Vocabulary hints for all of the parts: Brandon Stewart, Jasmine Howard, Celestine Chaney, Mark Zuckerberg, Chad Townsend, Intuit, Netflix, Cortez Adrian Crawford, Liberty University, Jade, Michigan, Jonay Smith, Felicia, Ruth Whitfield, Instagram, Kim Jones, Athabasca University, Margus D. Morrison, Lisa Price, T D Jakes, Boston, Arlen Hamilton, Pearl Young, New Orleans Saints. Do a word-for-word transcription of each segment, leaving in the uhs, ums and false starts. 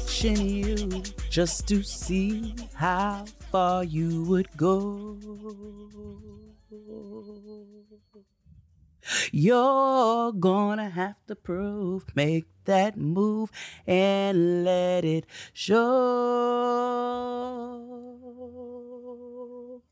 watching you just to see how far you would go. You're gonna have to prove, make that move and let it show.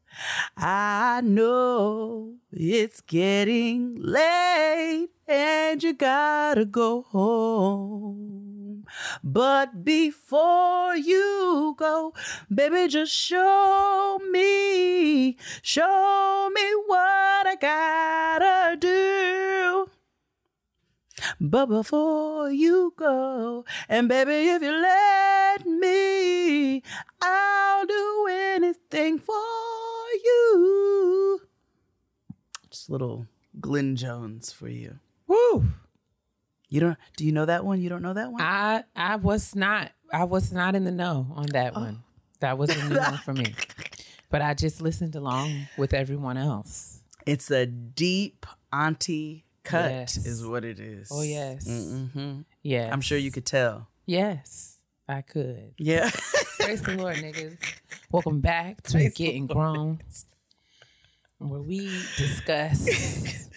I know it's getting late and you gotta go home, but before you go, baby, just show me, show me what I gotta do. But before you go, and baby, if you let me, I'll do anything for you. Just a little Glen Jones for you. Woo! You don't? Do you know that one? You don't know that one? I I was not. I was not in the know on that oh. one. That was a new one for me. But I just listened along with everyone else. It's a deep auntie cut, yes. is what it is. Oh yes. Mm-hmm. Yeah. I'm sure you could tell. Yes, I could. Yeah. Praise the Lord, niggas. Welcome back to Praise Getting Grown, where we discuss.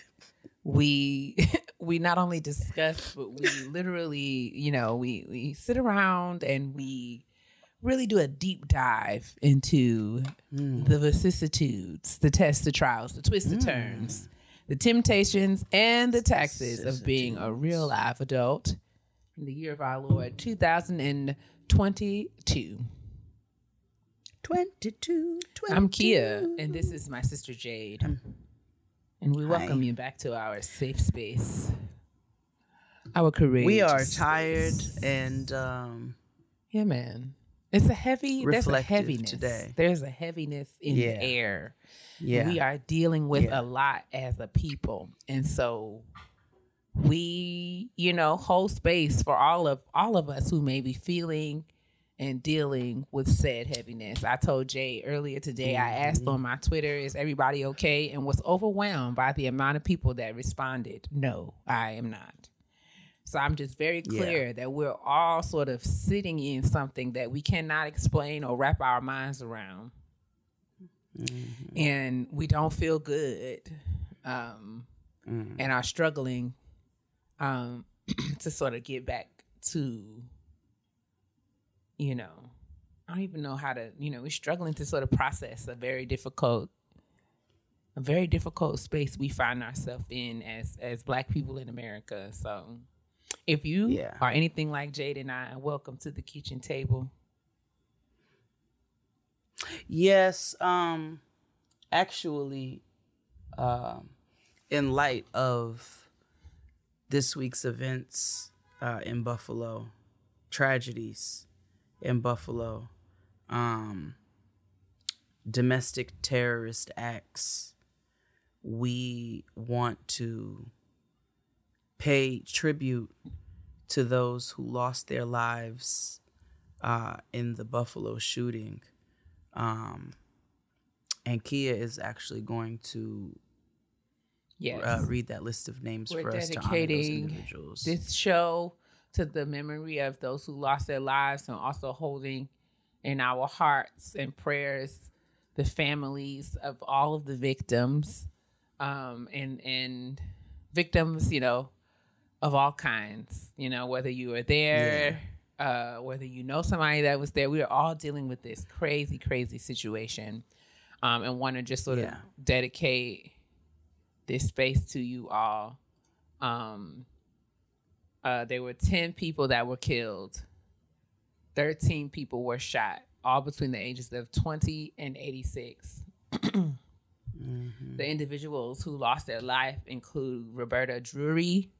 We we not only discuss, but we literally, you know, we, we sit around and we really do a deep dive into mm. the vicissitudes, the tests, the trials, the twists, mm. the turns, the temptations, and the taxes of being a real life adult in the year of our Lord, two thousand twenty-two. twenty-two, twenty-two. I'm Kia, and this is my sister Jade. Um, And we welcome Hi. you back to our safe space, our career. We are space. tired and um, yeah, man. It's a heavy. There's a heaviness today. There's a heaviness in yeah. the air. Yeah, we are dealing with yeah. a lot as a people, and so we, you know, hold space for all of all of us who may be feeling and dealing with said heaviness. I told Jay earlier today, I asked on my Twitter, is everybody okay? And was overwhelmed by the amount of people that responded, no, I am not. So I'm just very clear yeah. that we're all sort of sitting in something that we cannot explain or wrap our minds around. Mm-hmm. And we don't feel good um, mm-hmm. and are struggling um, to sort of get back to, you know, I don't even know how to, you know, we're struggling to sort of process a very difficult, a very difficult space we find ourselves in as, as Black people in America. So if you yeah. are anything like Jade and I, welcome to the kitchen table. Yes. Um, actually, uh, in light of this week's events uh, in Buffalo, tragedies, in Buffalo, um, domestic terrorist acts, we want to pay tribute to those who lost their lives uh, in the Buffalo shooting. Um, and Kia is actually going to yes. uh, read that list of names We're for us to honor those individuals. This show to the memory of those who lost their lives, and also holding in our hearts and prayers the families of all of the victims, um, and and victims, you know, of all kinds, you know, whether you were there, yeah. uh, whether you know somebody that was there, we are all dealing with this crazy, crazy situation, um, and want to just sort yeah. of dedicate this space to you all. Um, Uh, there were ten people that were killed. thirteen people were shot, all between the ages of twenty and eighty-six. Mm-hmm. The individuals who lost their life include Roberta Drury,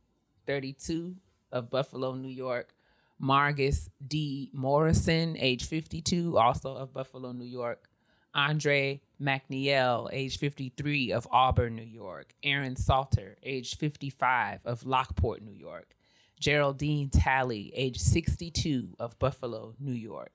thirty-two, of Buffalo, New York; Margus D. Morrison, age fifty-two, also of Buffalo, New York; Andre McNeil, age fifty-three, of Auburn, New York; Aaron Salter, age fifty-five, of Lockport, New York; Geraldine Talley, age sixty-two, of Buffalo, New York;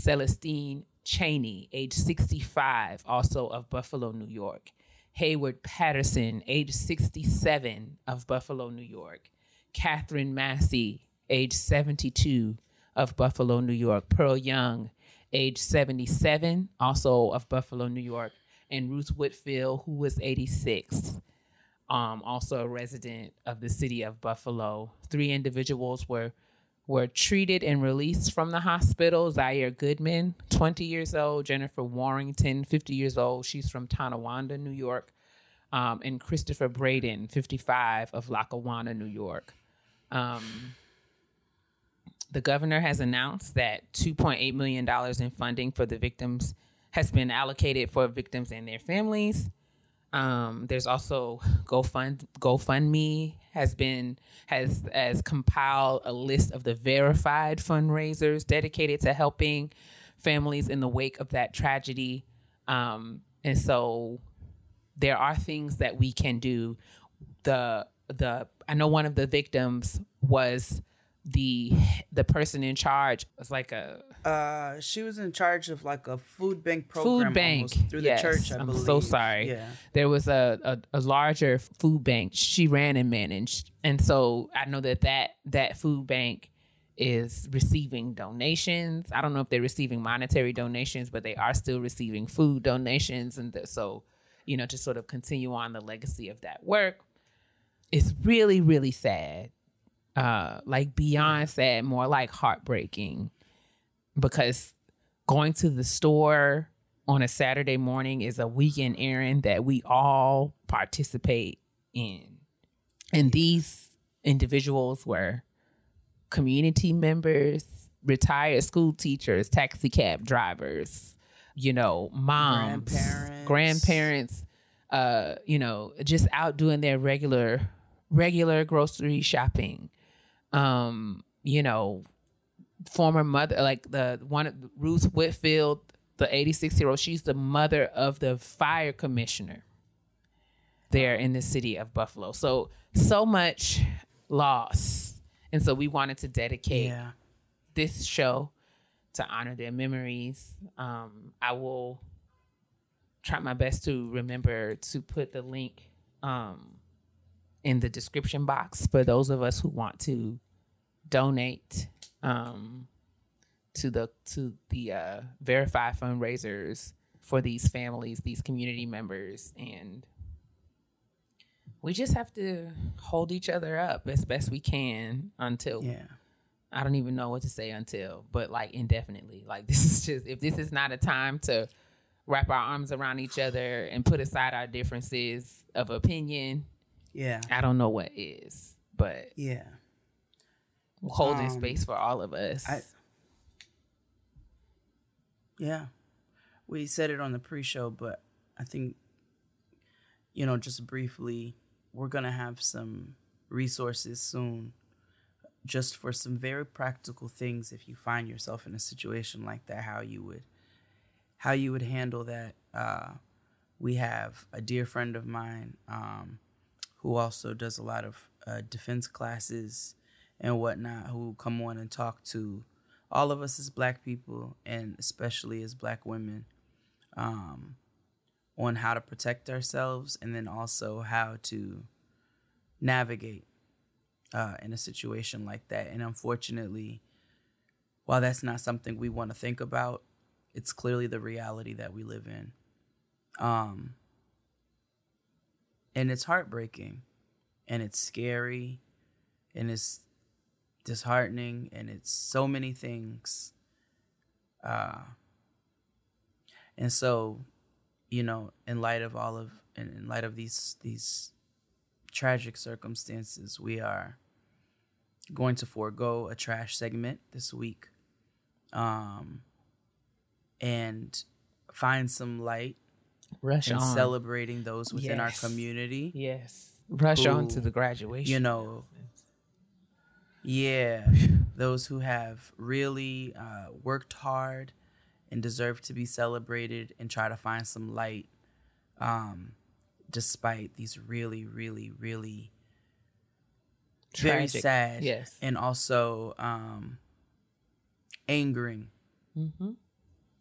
Celestine Chaney, age sixty-five, also of Buffalo, New York; Hayward Patterson, age sixty-seven, of Buffalo, New York; Catherine Massey, age seventy-two, of Buffalo, New York, Pearl Young, age seventy-seven, also of Buffalo, New York, and Ruth Whitfield, who was eighty-six, um, also a resident of the city of Buffalo. Three individuals were were treated and released from the hospital. Zaire Goodman, twenty years old, Jennifer Warrington, fifty years old, she's from Tonawanda, New York, um, and Christopher Braden, fifty-five, of Lackawanna, New York. Um, the governor has announced that two point eight million dollars in funding for the victims has been allocated for victims and their families. Um, there's also GoFund, GoFundMe has been has has compiled a list of the verified fundraisers dedicated to helping families in the wake of that tragedy. Um, and so there are things that we can do. The the I know one of the victims was the the person in charge. It was like a uh she was in charge of like a food bank program food bank through yes. the church. I I'm believe. so sorry yeah. There was a, a a larger food bank she ran and managed, and so I know that that that food bank is receiving donations. I don't know if they're receiving monetary donations, but they are still receiving food donations. And the, so you know, to sort of continue on the legacy of that work, it's really really sad. Uh, like beyond sad, more like heartbreaking, because going to the store on a Saturday morning is a weekend errand that we all participate in. And these individuals were community members, retired school teachers, taxi cab drivers, you know, moms, grandparents, grandparents uh, you know, just out doing their regular, regular grocery shopping. Um, you know, former mother, like the one, Ruth Whitfield, the eighty-six year old, she's the mother of the fire commissioner there in the city of Buffalo. So, so much loss. And so we wanted to dedicate yeah. this show to honor their memories. Um, I will try my best to remember to put the link, um, in the description box for those of us who want to donate um, to the to the uh, verified fundraisers for these families, these community members. And we just have to hold each other up as best we can until yeah. I don't even know what to say until, but like indefinitely. Like this is just, if this is not a time to wrap our arms around each other and put aside our differences of opinion, yeah, I don't know what is, but yeah, holding um, space for all of us. I, yeah, we said it on the pre-show, but I think, you know, just briefly, we're gonna have some resources soon, just for some very practical things. If you find yourself in a situation like that, how you would, how you would handle that. Uh, we have a dear friend of mine, um, who also does a lot of uh, defense classes and whatnot, who come on and talk to all of us as Black people, and especially as Black women, um, on how to protect ourselves, and then also how to navigate uh, in a situation like that. And unfortunately, while that's not something we want to think about, it's clearly the reality that we live in. Um, And it's heartbreaking, and it's scary, and it's disheartening, and it's so many things. Uh, and so, you know, in light of all of, and in light of these these tragic circumstances, we are going to forego a trash segment this week, um, and find some light. Rush and on. Celebrating those within yes. our community. Yes. Rush who, on to the graduation. You know, yeah, those who have really uh, worked hard and deserve to be celebrated, and try to find some light um, despite these really, really, really tragic. Very sad yes. and also um, angering mm-hmm.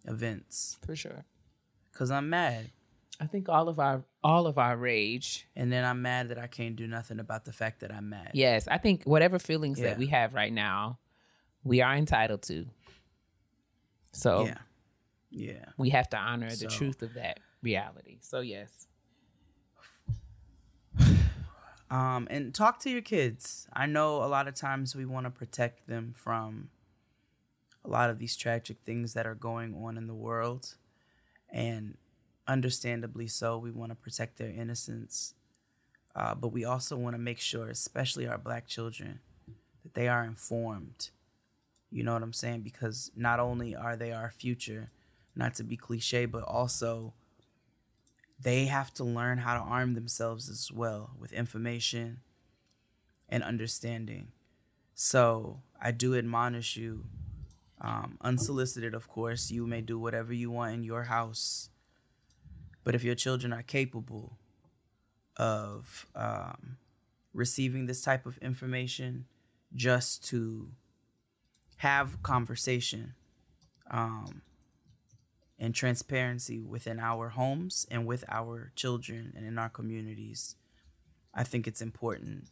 events. For sure. Because I'm mad. I think all of our all of our rage. And then I'm mad that I can't do nothing about the fact that I'm mad. Yes, I think whatever feelings yeah. that we have right now, we are entitled to. So yeah, yeah, we have to honor so, the truth of that reality. So yes. Um, and talk to your kids. I know a lot of times we want to protect them from a lot of these tragic things that are going on in the world. And understandably so, we want to protect their innocence. Uh, but we also want to make sure, especially our Black children, that they are informed. You know what I'm saying? Because not only are they our future, not to be cliche, but also they have to learn how to arm themselves as well with information and understanding. So I do admonish you, um, unsolicited, of course, you may do whatever you want in your house. But if your children are capable of um, receiving this type of information, just to have conversation um, and transparency within our homes and with our children and in our communities, I think it's important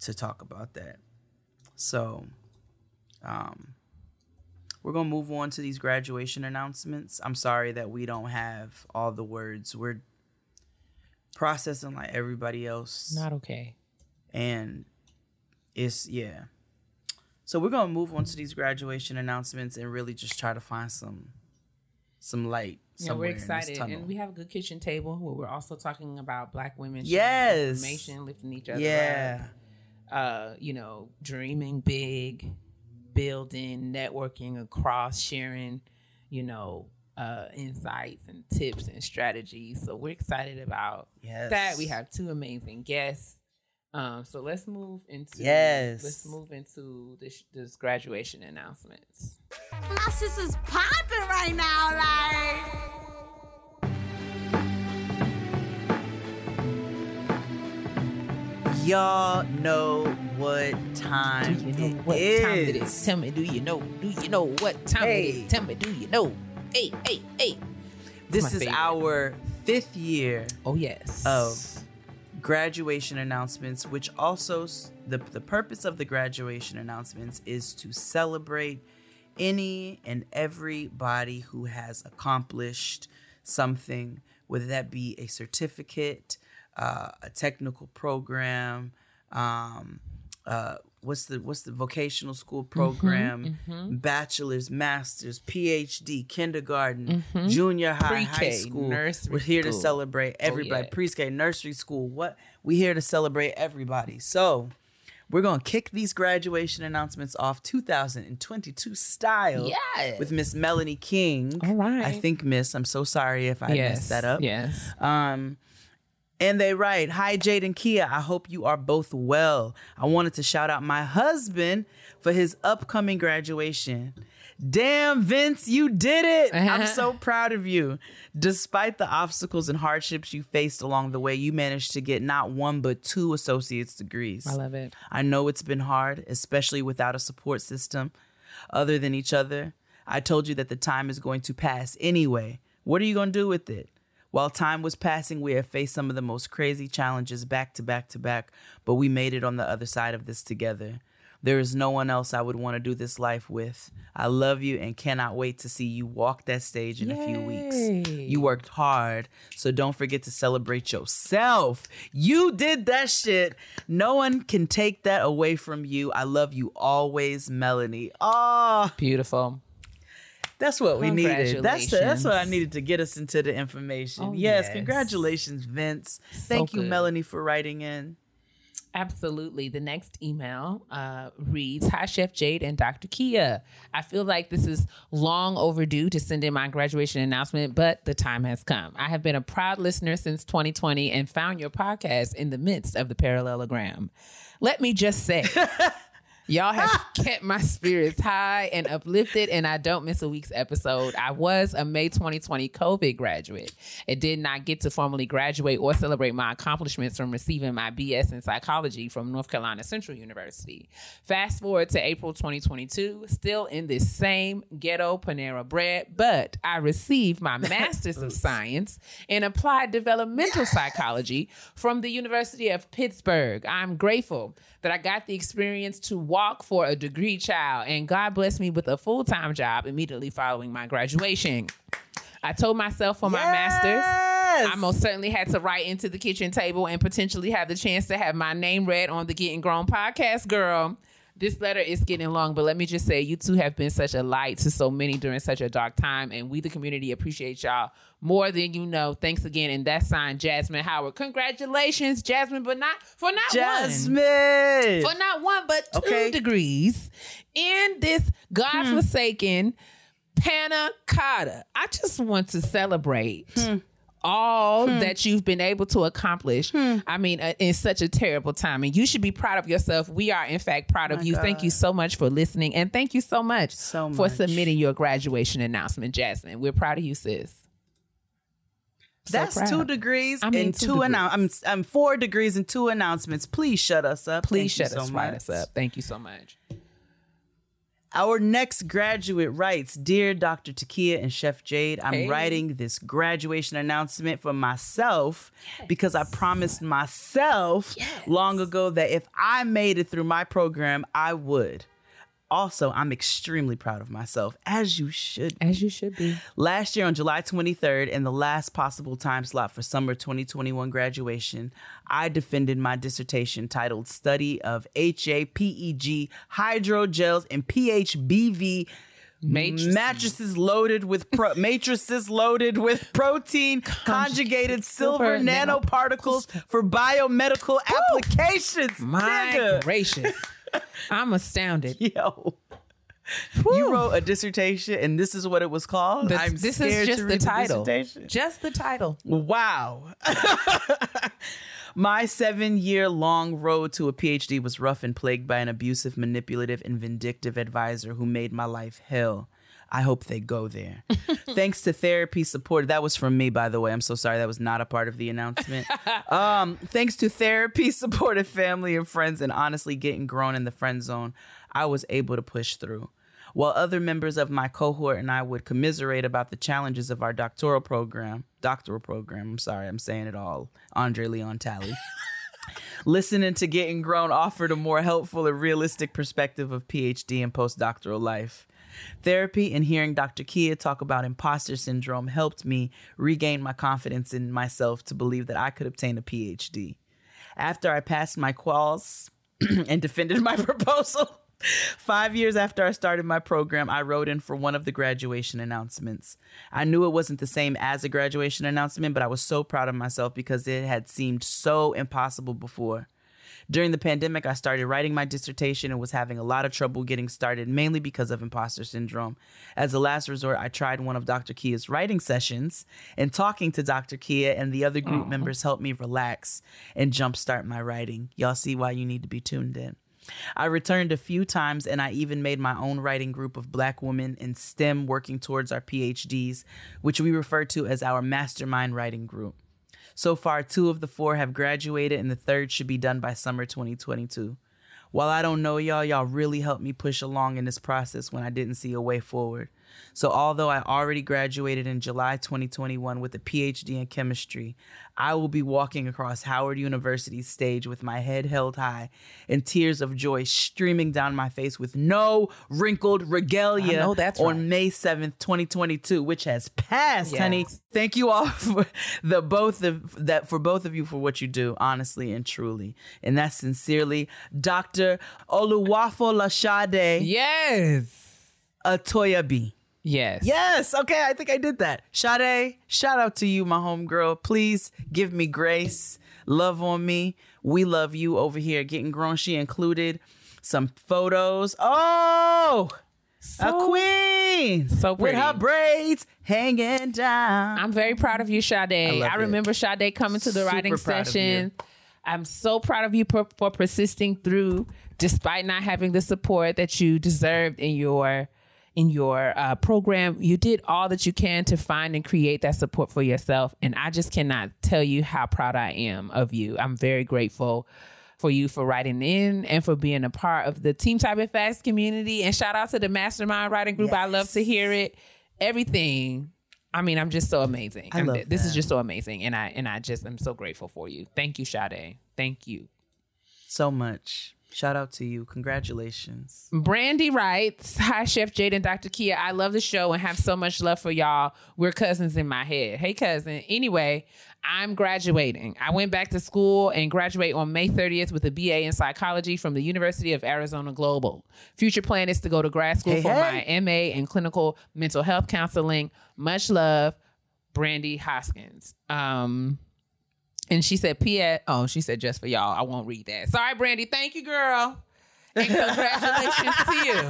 to talk about that. So um, we're going to move on to these graduation announcements. I'm sorry that we don't have all the words. We're processing like everybody else. Not okay. And it's, yeah. So we're going to move on to these graduation announcements and really just try to find some some light somewhere. Yeah, we're excited. And we have a good kitchen table where we're also talking about Black women. Yes. Information, lifting each other yeah. up. Uh, you know, dreaming big, building, networking across, sharing, you know, uh, insights and tips and strategies. So we're excited about yes. that. We have two amazing guests. Um, so let's move into yes. let's move into this, this graduation announcements. My sister's popping right now, like y'all know what time do you know it what is. Time it is. Tell me, do you know? Do you know what time hey. It is? Tell me, do you know? Hey, hey, hey! This is favorite. Our fifth year. Oh yes. Of graduation announcements, which also the, the purpose of the graduation announcements is to celebrate any and everybody who has accomplished something, whether that be a certificate, uh, a technical program, um, uh, what's the what's the vocational school program, mm-hmm, mm-hmm. bachelor's, master's, P H D, kindergarten, mm-hmm. junior high, pre-K, high school. Nursery We're here school. To celebrate everybody. Oh, yeah. Pre-K, nursery school. What? We're here to celebrate everybody. So we're going to kick these graduation announcements off two thousand twenty-two style yes. with Miss Melanie King. All right. I think Miss. I'm so sorry if I yes. messed that up. Yes. Um. And they write, "Hi, Jade and Kia. I hope you are both well. I wanted to shout out my husband for his upcoming graduation. Damn, Vince, you did it. Uh-huh. I'm so proud of you. Despite the obstacles and hardships you faced along the way, you managed to get not one, but two associate's degrees. I love it. I know it's been hard, especially without a support system other than each other. I told you that the time is going to pass anyway. What are you going to do with it? While time was passing, we have faced some of the most crazy challenges back to back to back, but we made it on the other side of this together. There is no one else I would want to do this life with. I love you and cannot wait to see you walk that stage in Yay. A few weeks. You worked hard, so don't forget to celebrate yourself. You did that shit. No one can take that away from you. I love you always, Melanie." Oh, beautiful. That's what we needed. That's the, that's what I needed to get us into the information. Oh, yes, yes. Congratulations, Vince. So Thank good. you, Melanie, for writing in. Absolutely. The next email uh, reads, "Hi, Chef Jade and Doctor Kia. I feel like this is long overdue to send in my graduation announcement, but the time has come. I have been a proud listener since twenty twenty and found your podcast in the midst of the parallelogram. Let me just say... y'all have kept my spirits high and uplifted, and I don't miss a week's episode. I was a May twenty twenty COVID graduate and did not get to formally graduate or celebrate my accomplishments from receiving my B S in psychology from North Carolina Central University. Fast forward to April twenty twenty-two, still in this same ghetto Panera Bread, but I received my Master's of Science in Applied Developmental Psychology from the University of Pittsburgh. I'm grateful that I got the experience to walk for a degree, child, and God blessed me with a full-time job immediately following my graduation. I told myself for my yes! master's, I most certainly had to write into the kitchen table and potentially have the chance to have my name read on the Getting Grown podcast, girl. This letter is getting long, but let me just say, you two have been such a light to so many during such a dark time, and we, the community, appreciate y'all more than you know. Thanks again, and that's signed, Jasmine Howard. Congratulations, Jasmine, but not for not Jasmine. one. For not one, but two okay. degrees in this godforsaken hmm. panna cotta. I just want to celebrate hmm. all hmm. that you've been able to accomplish. Hmm. I mean, uh, in such a terrible time. And you should be proud of yourself. We are, in fact, proud of My you. God. Thank you so much for listening. And thank you so much so for much. submitting your graduation announcement, Jasmine. We're proud of you, sis. So That's proud. two degrees I mean, and two, two announcements. I'm, I'm four degrees and two announcements. Please shut us up. Please thank shut us, so write us up. Thank you so much. Our next graduate writes, Dear Doctor Takiyah and Chef Jade, I'm hey. writing this graduation announcement for myself yes. because I promised myself yes. long ago that if I made it through my program, I would. Also, I'm extremely proud of myself, as you should be. As you should be. Last year on July twenty-third, in the last possible time slot for summer twenty twenty-one graduation, I defended my dissertation titled Study of H A P E G Hydrogels and P H B V Matrices, matrices loaded with pro- matrices loaded with protein conjugated silver, silver nanoparticles, nanoparticles for biomedical Woo! applications. My Nigga. gracious. I'm astounded. Yo. Whew. You wrote a dissertation and this is what it was called? The, I'm this scared is just to read the title. The just the title. Wow. My seven-year long road to a P H D was rough and plagued by an abusive, manipulative, and vindictive advisor who made my life hell. I hope they go there. Thanks to therapy support. That was from me, by the way. I'm so sorry. That was not a part of the announcement. um, thanks to therapy, supportive family and friends, and honestly getting grown in the friend zone, I was able to push through. While other members of my cohort and I would commiserate about the challenges of our doctoral program, doctoral program, I'm sorry, I'm saying it all, Andre Leon Talley. Listening to Getting Grown offered a more helpful and realistic perspective of P H D and postdoctoral life. Therapy and hearing Doctor Kia talk about imposter syndrome helped me regain my confidence in myself to believe that I could obtain a P H D. After I passed my quals and defended my proposal, five years after I started my program, I wrote in for one of the graduation announcements. I knew it wasn't the same as a graduation announcement, but I was so proud of myself because it had seemed so impossible before. During the pandemic, I started writing my dissertation and was having a lot of trouble getting started, mainly because of imposter syndrome. As a last resort, I tried one of Doctor Kia's writing sessions, and talking to Doctor Kia and the other group Aww. members helped me relax and jumpstart my writing. Y'all see why you need to be tuned in. I returned a few times, and I even made my own writing group of Black women in STEM working towards our P H Ds, which we refer to as our mastermind writing group. So far, two of the four have graduated, and the third should be done by summer twenty twenty-two. While I don't know y'all, y'all really helped me push along in this process when I didn't see a way forward. So although I already graduated in July twenty twenty-one with a P H D in chemistry, I will be walking across Howard University's stage with my head held high and tears of joy streaming down my face with no wrinkled regalia on right. May seventh, twenty twenty-two, which has passed, yes. honey. Thank you all for the both of that for both of you for what you do, honestly and truly. And that's sincerely Doctor Oluwafolashade. Yes. Atoya B. Yes. Yes. Okay. I think I did that. Sade, shout out to you, my homegirl. Please give me grace. Love on me. We love you over here. Getting Grown. She included some photos. Oh, so, a queen. So pretty. With her braids hanging down. I'm very proud of you, Sade. I, I remember Sade coming to the Super writing session. I'm so proud of you for, for persisting through despite not having the support that you deserved in your in your uh, program. You did all that you can to find and create that support for yourself. And I just cannot tell you how proud I am of you. I'm very grateful for you for writing in and for being a part of the Team Type It Fast community. And shout out to the Mastermind Writing Group. Yes. I love to hear it. Everything. I mean, I'm just so amazing. I love this that. is just so amazing. And I, and I just, I'm so grateful for you. Thank you, Sade. Thank you so much. Shout out to you. Congratulations. Brandy writes, hi, Chef Jade and Doctor Kia. I love the show and have so much love for y'all. We're cousins in my head. Hey, cousin. Anyway, I'm graduating. I went back to school and graduate on May thirtieth with a B A in psychology from the University of Arizona Global. Future plan is to go to grad school hey, for hey. my M A in clinical mental health counseling. Much love, Brandy Hoskins. Um... And she said, P S Oh, she said, just for y'all. I won't read that. Sorry, Brandy. Thank you, girl. And congratulations to you.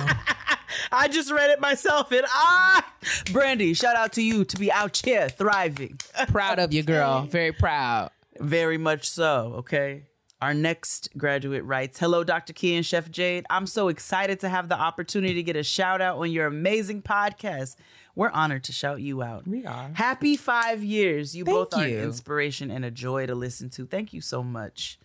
I just read it myself. And ah, Brandy, shout out to you to be out here thriving. Proud of you, girl. Very proud. Very much so. Okay. Our next graduate writes, hello, Doctor Kia and Chef Jade. I'm so excited to have the opportunity to get a shout out on your amazing podcast. We're honored to shout you out. We are. Happy five years. You Thank both are you. An inspiration and a joy to listen to. Thank you so much.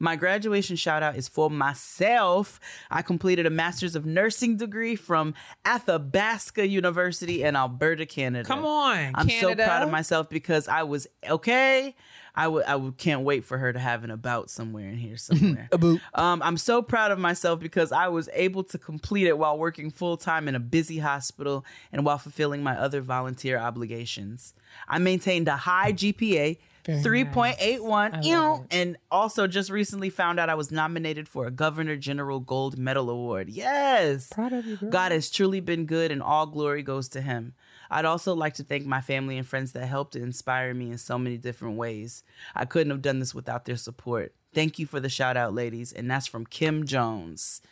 My graduation shout out is for myself. I completed a master's of nursing degree from Athabasca University in Alberta, Canada. Come on, I'm Canada. so proud of myself because I was okay. I, w- I w- can't wait for her to have an about somewhere in here somewhere. um, I'm so proud of myself because I was able to complete it while working full time in a busy hospital and while fulfilling my other volunteer obligations. I maintained a high G P A, Very three point eight one, nice. Ew, and also just recently found out I was nominated for a Governor General Gold Medal Award. Yes. Proud of you, girl. God has truly been good and all glory goes to him. I'd also like to thank my family and friends that helped to inspire me in so many different ways. I couldn't have done this without their support. Thank you for the shout out, ladies. And that's from Kim Jones.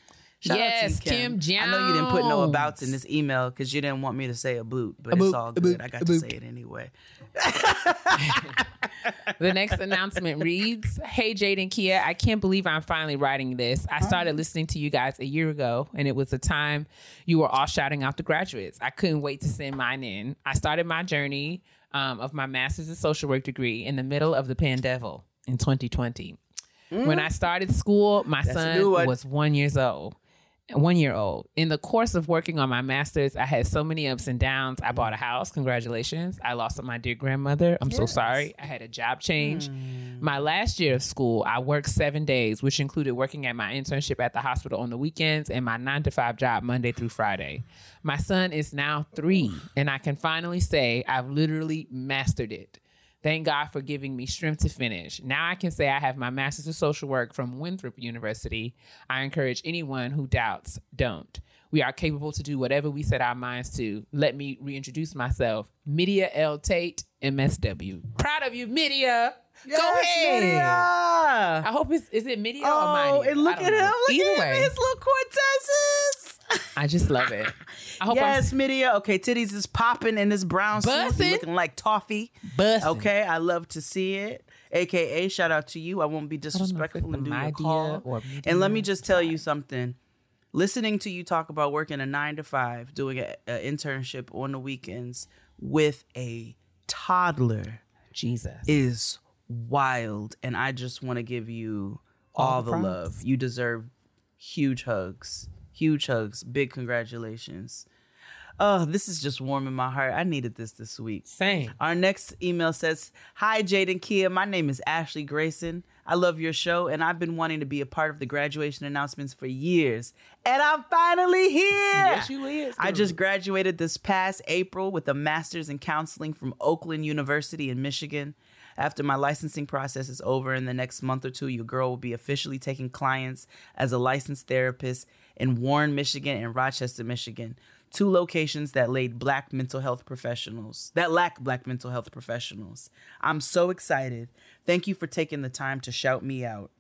Shout yes, out to you, Kim. Kim Jones. I know you didn't put no abouts in this email because you didn't want me to say a boot, but a boot, it's all good. Boot, I got to boot. say it anyway. The next announcement reads, hey, Jade and Kia, I can't believe I'm finally writing this. I started listening to you guys a year ago, and it was the time you were all shouting out the graduates. I couldn't wait to send mine in. I started my journey um, of my master's in social work degree in the middle of the pandevil in twenty twenty. Mm. When I started school, my That's son was one years old. One year old. In the course of working on my master's, I had so many ups and downs. I bought a house. Congratulations. I lost my dear grandmother. I'm yes. so sorry. I had a job change. Mm. My last year of school, I worked seven days, which included working at my internship at the hospital on the weekends and my nine to five job Monday through Friday. My son is now three, and I can finally say I've literally mastered it. Thank God for giving me strength to finish. Now I can say I have my master's of social work from Winthrop University. I encourage anyone who doubts, don't. We are capable to do whatever we set our minds to. Let me reintroduce myself. Midia L. Tate, M S W. Proud of you, Midia. Yes, Go ahead. Midia. I hope it's, is it Midia oh, or mine? Oh, and look at know. him. Look Either at way. him, his little Cortezes. I just love it. I hope yes, I'm... Midia. Okay, titties is popping in this brown Bussin. suit, looking like toffee. Bussin. Okay, I love to see it. A K A, shout out to you. I won't be disrespectful and do your call. Or and let me just tell you something. Listening to you talk about working a nine to five, doing an internship on the weekends with a toddler, Jesus, is wild. And I just want to give you all, all the, the love. You deserve huge hugs. Huge hugs. Big congratulations. Oh, this is just warming my heart. I needed this this week. Same. Our next email says, hi, Jade and Kia. My name is Ashley Grayson. I love your show, and I've been wanting to be a part of the graduation announcements for years. And I'm finally here. Yes, you is. I just graduated this past April with a master's in counseling from Oakland University in Michigan. After my licensing process is over in the next month or two, your girl will be officially taking clients as a licensed therapist in Warren, Michigan and Rochester, Michigan, two locations that laid black mental health professionals, that lack black mental health professionals. I'm so excited. Thank you for taking the time to shout me out.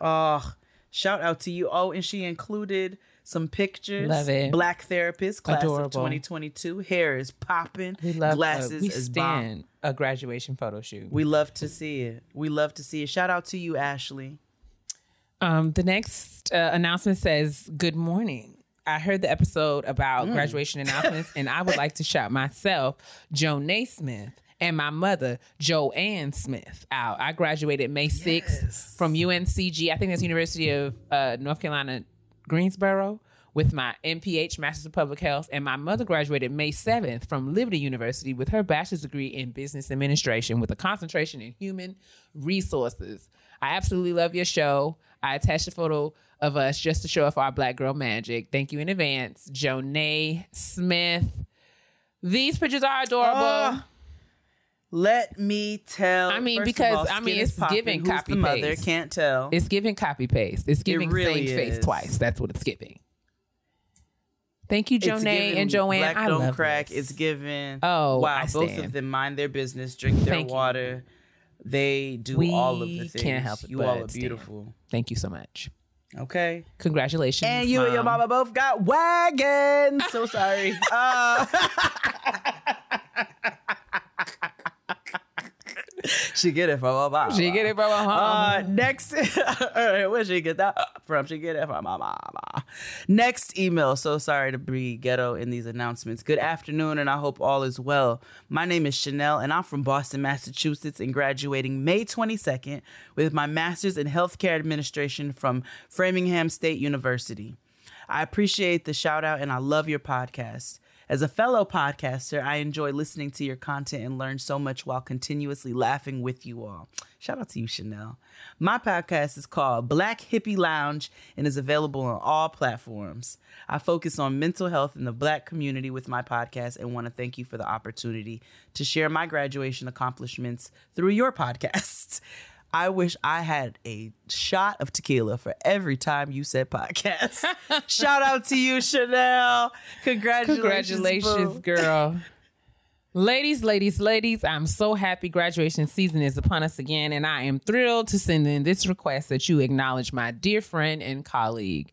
Oh, shout out to you. Oh, and she included some pictures. Love it. Black therapist, class Adorable. Of twenty twenty-two. Hair is popping. We love Glasses we is bomb. A graduation photo shoot. We love to see it. We love to see it. Shout out to you, Ashley. Um, the next uh, announcement says, good morning. I heard the episode about mm. graduation announcements, and I would like to shout myself, Jonay Smith, and my mother, Joanne Smith, out. I graduated May sixth yes. from U N C G. I think that's University of uh, North Carolina, Greensboro, with my M P H, Master's of Public Health. And my mother graduated May seventh from Liberty University with her bachelor's degree in business administration with a concentration in human resources. I absolutely love your show. I attached a photo of us just to show off our Black girl magic. Thank you in advance, Jonay Smith. These pictures are adorable. Uh, let me tell. I mean, because all, I mean, it's popping, giving copy the paste. Mother can't tell. It's giving copy paste. It's giving it really same face twice. That's what it's giving. Thank you, Jonay and Joanne. Black I don't love crack. This. It's given. Oh, wow! I both stand. Of them mind their business, drink their Thank water. You. They do we all of the things. Can't help it. You all are beautiful. Stand. Thank you so much. Okay. Congratulations. And you Mom. And your mama both got wagons. So sorry. Uh, she get it from her mama. She get it from her mama. Uh, next. All right. Where she get that from? She get it from her mama. Next email. So sorry to be ghetto in these announcements. Good afternoon, and I hope all is well. My name is Chanel, and I'm from Boston, Massachusetts, and graduating May twenty-second with my master's in healthcare administration from Framingham State University. I appreciate the shout out, and I love your podcast. As a fellow podcaster, I enjoy listening to your content and learn so much while continuously laughing with you all. Shout out to you, Chanel. My podcast is called Black Hippie Lounge and is available on all platforms. I focus on mental health in the Black community with my podcast and want to thank you for the opportunity to share my graduation accomplishments through your podcast. I wish I had a shot of tequila for every time you said podcast. Shout out to you, Chanel. Congratulations, Congratulations, boo. Girl. Ladies, ladies, ladies, I'm so happy graduation season is upon us again, and I am thrilled to send in this request that you acknowledge my dear friend and colleague,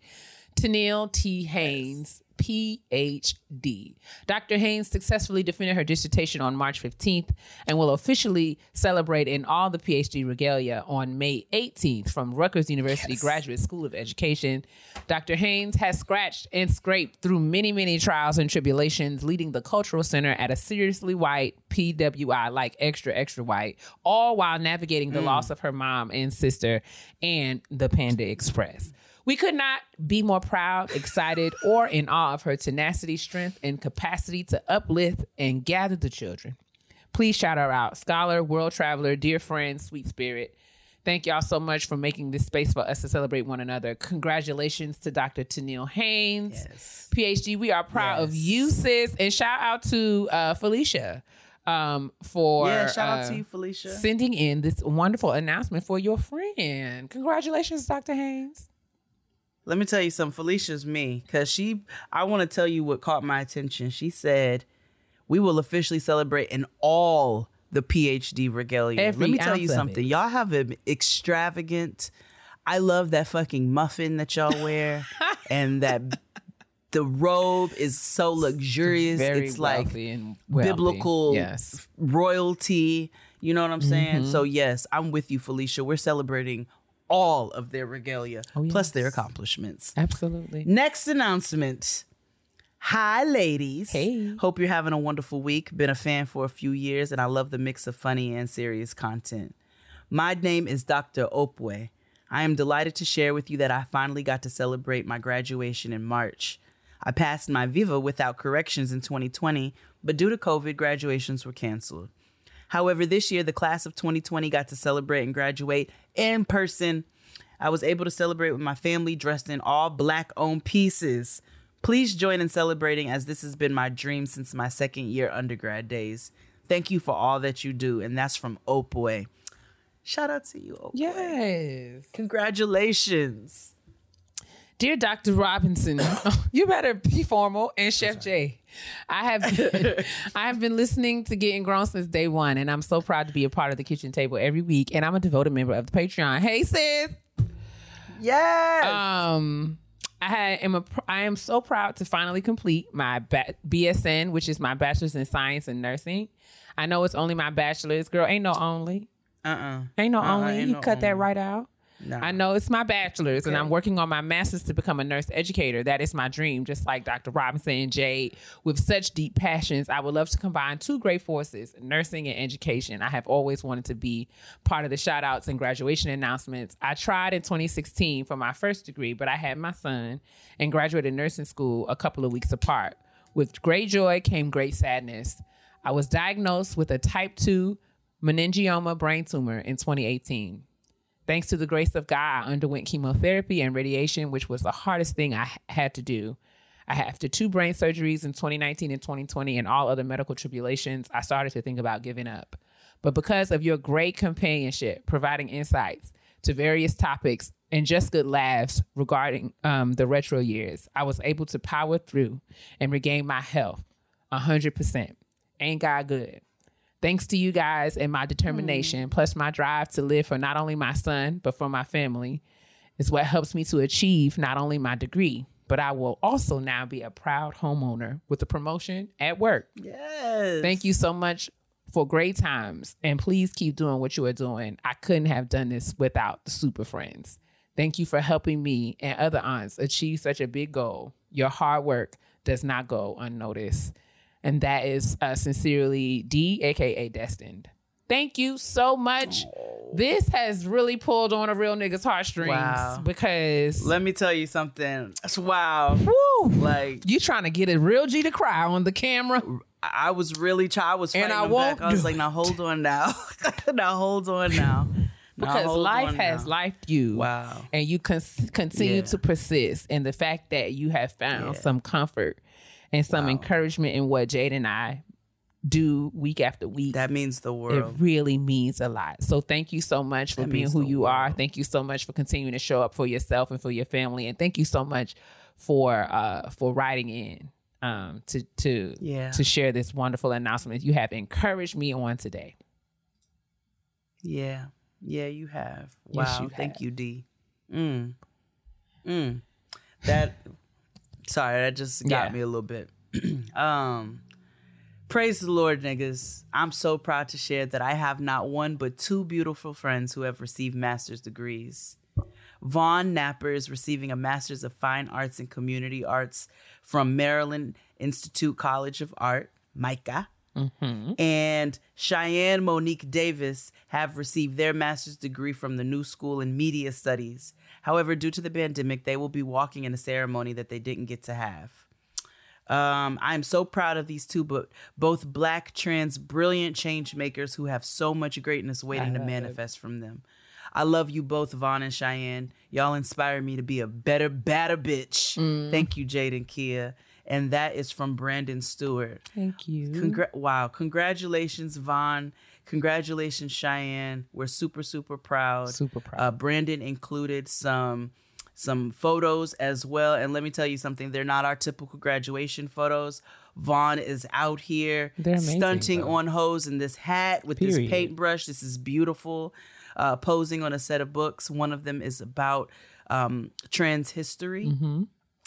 Tenille T. Haynes, P H D. Doctor Haynes successfully defended her dissertation on March fifteenth and will officially celebrate in all the P H D regalia on May eighteenth from Rutgers University yes. Graduate School of Education. Doctor Haynes has scratched and scraped through many, many trials and tribulations, leading the Cultural Center at a seriously white P W I, like extra, extra white, all while navigating the mm. loss of her mom and sister and the Panda Express. We could not be more proud, excited, or in awe of her tenacity, strength, and capacity to uplift and gather the children. Please shout her out. Scholar, world traveler, dear friend, sweet spirit. Thank y'all so much for making this space for us to celebrate one another. Congratulations to Doctor Tenille Haynes, yes. P H D. We are proud yes. of you, sis. And shout out to uh, Felicia. Um, for yeah, shout out uh, to you, Felicia. Sending in this wonderful announcement for your friend. Congratulations, Doctor Haynes. Let me tell you something. Felicia's me, because she, I want to tell you what caught my attention. She said, we will officially celebrate in all the P H D regalia. Every Let me tell you something. It. Y'all have an extravagant, I love that fucking muffin that y'all wear. And that the robe is so luxurious. Very it's like and biblical yes. royalty. You know what I'm saying? Mm-hmm. So yes, I'm with you, Felicia. We're celebrating all of their regalia, oh, yes. plus their accomplishments. Absolutely. Next announcement. Hi, ladies. Hey. Hope you're having a wonderful week. Been a fan for a few years, and I love the mix of funny and serious content. My name is Doctor Opwe. I am delighted to share with you that I finally got to celebrate my graduation in March. I passed my Viva without corrections in twenty twenty, but due to COVID, graduations were canceled. However, this year, the class of twenty twenty got to celebrate and graduate in person. I was able to celebrate with my family dressed in all Black-owned pieces. Please join in celebrating, as this has been my dream since my second year undergrad days. Thank you for all that you do. And that's from Opwe. Shout out to you, Opwe. Yes. Congratulations. Dear Doctor Robinson, you better be formal, and Chef Jay. I have been, I have been listening to Getting Grown since day one, and I'm so proud to be a part of the kitchen table every week, and I'm a devoted member of the Patreon. Hey, sis. Yes. Um, I am a, I am so proud to finally complete my B S N, which is my bachelor's in science and nursing. I know it's only my bachelor's. Girl, ain't no only. Uh-uh. Ain't no uh-uh, only. Ain't you no cut only. That right out. No. I know it's my bachelor's, okay. and I'm working on my master's to become a nurse educator. That is my dream, just like Doctor Robinson and Jade. With such deep passions, I would love to combine two great forces, nursing and education. I have always wanted to be part of the shout-outs and graduation announcements. I tried in twenty sixteen for my first degree, but I had my son and graduated nursing school a couple of weeks apart. With great joy came great sadness. I was diagnosed with a type two meningioma brain tumor in twenty eighteen. Thanks to the grace of God, I underwent chemotherapy and radiation, which was the hardest thing I had to do. I had after two brain surgeries in twenty nineteen and twenty twenty and all other medical tribulations, I started to think about giving up. But because of your great companionship, providing insights to various topics, and just good laughs regarding um, the retro years, I was able to power through and regain my health one hundred percent. Ain't God good? Thanks to you guys and my determination, mm. plus my drive to live for not only my son, but for my family, is what helps me to achieve not only my degree, but I will also now be a proud homeowner with a promotion at work. Yes. Thank you so much for great times, and please keep doing what you are doing. I couldn't have done this without the Super Friends. Thank you for helping me and other aunts achieve such a big goal. Your hard work does not go unnoticed. And that is uh, sincerely D, A K A Destined. Thank you so much. Aww. This has really pulled on a real nigga's heartstrings. Wow. Because let me tell you something. That's wow. Woo. Like, you trying to get a real G to cry on the camera. I was really trying. I was fighting and I won't back. I was like, now hold on now. now hold on now. Because no, life has lifed you. Wow. And you con- continue yeah. to persist. And the fact that you have found yeah. some comfort and some wow. encouragement in what Jade and I do week after week. That means the world. It really means a lot. So thank you so much for that being who you world. Are. Thank you so much for continuing to show up for yourself and for your family. And thank you so much for uh, for writing in um, to, to, yeah. to share this wonderful announcement. You have encouraged me on today. Yeah. Yeah, you have. Wow. Yes, you Thank have. You, D. Mm. Mm. That, sorry, that just got yeah. me a little bit. um, praise the Lord, niggas. I'm so proud to share that I have not one, but two beautiful friends who have received master's degrees. Vaughn Napper is receiving a master's of fine arts and community arts from Maryland Institute College of Art, MICA. Mm-hmm. And Cheyenne Monique Davis have received their master's degree from the New School in Media Studies. However, due to the pandemic, they will be walking in a ceremony that they didn't get to have. Um, I'm so proud of these two, but both Black, trans, brilliant change makers who have so much greatness waiting to manifest it. From them. I love you both, Vaughn and Cheyenne. Y'all inspire me to be a better, badder bitch. Mm. Thank you, Jade and Kia. And that is from Brandon Stewart. Thank you. Congra- wow. Congratulations, Vaughn. Congratulations, Cheyenne. We're super, super proud. Super proud. Uh, Brandon included some some photos as well. And let me tell you something. They're not our typical graduation photos. Vaughn is out here amazing, stunting though. On hose in this hat with Period. This paintbrush. This is beautiful. Uh, posing on a set of books. One of them is about um, trans history. Mm-hmm.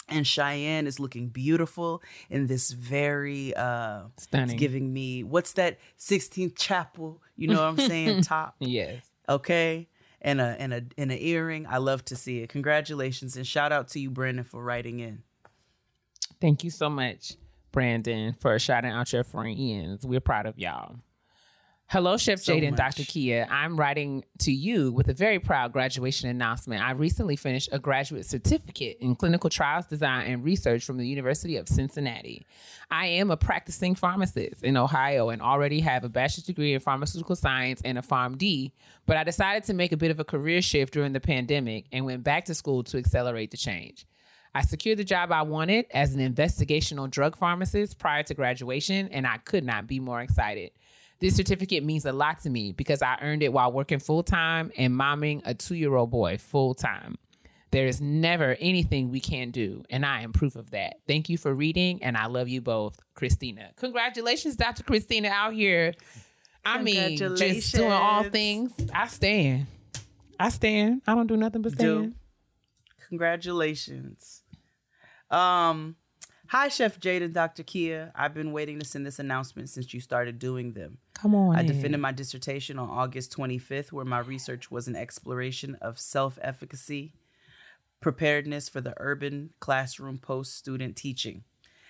And Cheyenne is looking beautiful in this very, uh, stunning. It's giving me, what's that sixteenth Chapel, you know what I'm saying, top? Yes. Okay. And a, and a, and an earring. I love to see it. Congratulations. And shout out to you, Brandon, for writing in. Thank you so much, Brandon, for shouting out your friends. We're proud of y'all. Hello, Chef so Jade and Doctor Kia. I'm writing to you with a very proud graduation announcement. I recently finished a graduate certificate in clinical trials design and research from the University of Cincinnati. I am a practicing pharmacist in Ohio and already have a bachelor's degree in pharmaceutical science and a PharmD, but I decided to make a bit of a career shift during the pandemic and went back to school to accelerate the change. I secured the job I wanted as an investigational drug pharmacist prior to graduation, and I could not be more excited. This certificate means a lot to me because I earned it while working full-time and momming a two-year-old boy full-time. There is never anything we can do, and I am proof of that. Thank you for reading, and I love you both, Christina. Congratulations, Doctor Christina, out here. I mean, just doing all things. I stand. I stand. I don't do nothing but stand. Do. Congratulations. Um... Hi, Chef Jade and Doctor Kia. I've been waiting to send this announcement since you started doing them. Come on. I in. defended my dissertation on August twenty-fifth, where my research was an exploration of self-efficacy, preparedness for the urban classroom post-student teaching.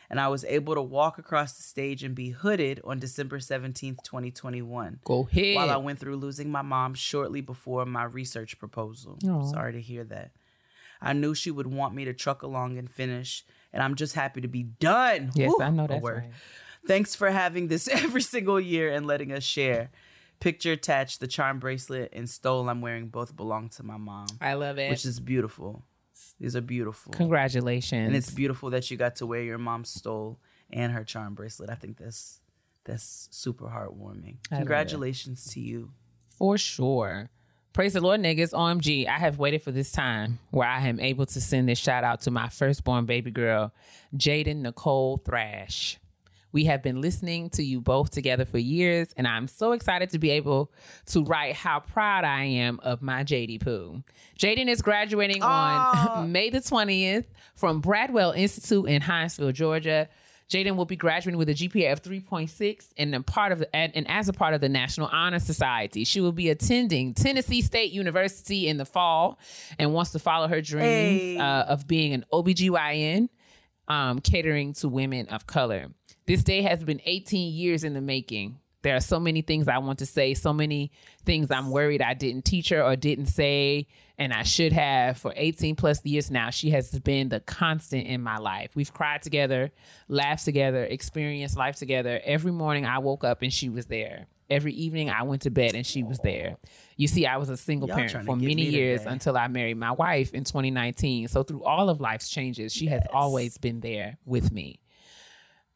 And I was able to walk across the stage and be hooded on December seventeenth, twenty twenty-one. Go ahead. While I went through losing my mom shortly before my research proposal. Aww. Sorry to hear that. I knew she would want me to truck along and finish, and I'm just happy to be done. Yes, Woo, I know that's right. Thanks for having this every single year and letting us share. Picture attached, the charm bracelet and stole I'm wearing both belong to my mom. I love it. Which is beautiful. These are beautiful. Congratulations. And it's beautiful that you got to wear your mom's stole and her charm bracelet. I think that's that's super heartwarming. Congratulations to you. For sure. Praise the Lord, niggas. O M G, I have waited for this time where I am able to send this shout out to my firstborn baby girl, Jaden Nicole Thrash. We have been listening to you both together for years, and I'm so excited to be able to write how proud I am of my J D Pooh. Jaden is graduating oh. on May the twentieth from Bradwell Institute in Hinesville, Georgia. Jaden will be graduating with a G P A of three point six and a part of the, and as a part of the National Honor Society. She will be attending Tennessee State University in the fall and wants to follow her dreams hey. uh, of being an O B G Y N, um, catering to women of color. This day has been eighteen years in the making. There are so many things I want to say, so many things I'm worried I didn't teach her or didn't say, and I should have. For eighteen plus years now, she has been the constant in my life. We've cried together, laughed together, experienced life together. Every morning I woke up and she was there. Every evening I went to bed and she was there. You see, I was a single Y'all parent for many years today. Until I married my wife in twenty nineteen. So through all of life's changes, she yes. has always been there with me.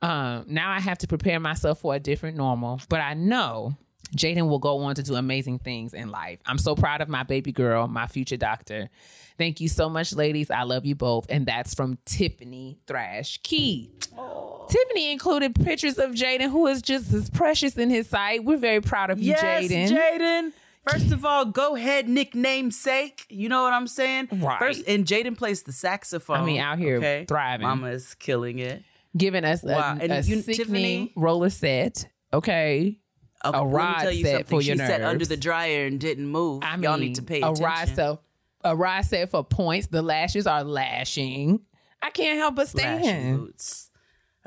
Um, now I have to prepare myself for a different normal, but I know Jaden will go on to do amazing things in life. I'm so proud of my baby girl, my future doctor. Thank you so much, ladies. I love you both. And that's from Tiffany Thrash Key. Oh. Tiffany included pictures of Jaden, who is just as precious in his sight. We're very proud of you, Jaden. Yes, Jaden. First of all, go ahead, nickname sake. You know what I'm saying? Right. First, and Jaden plays the saxophone. I mean, out here okay? thriving. Mama is killing it. Giving us wow. a, a you, Tiffany, roller set, okay, okay a rod set something. For your she nerves. She sat under the dryer and didn't move. I Y'all mean, need to pay attention. A rod, so, a rod set for points. The lashes are lashing. I can't help but stand. Lashing boots.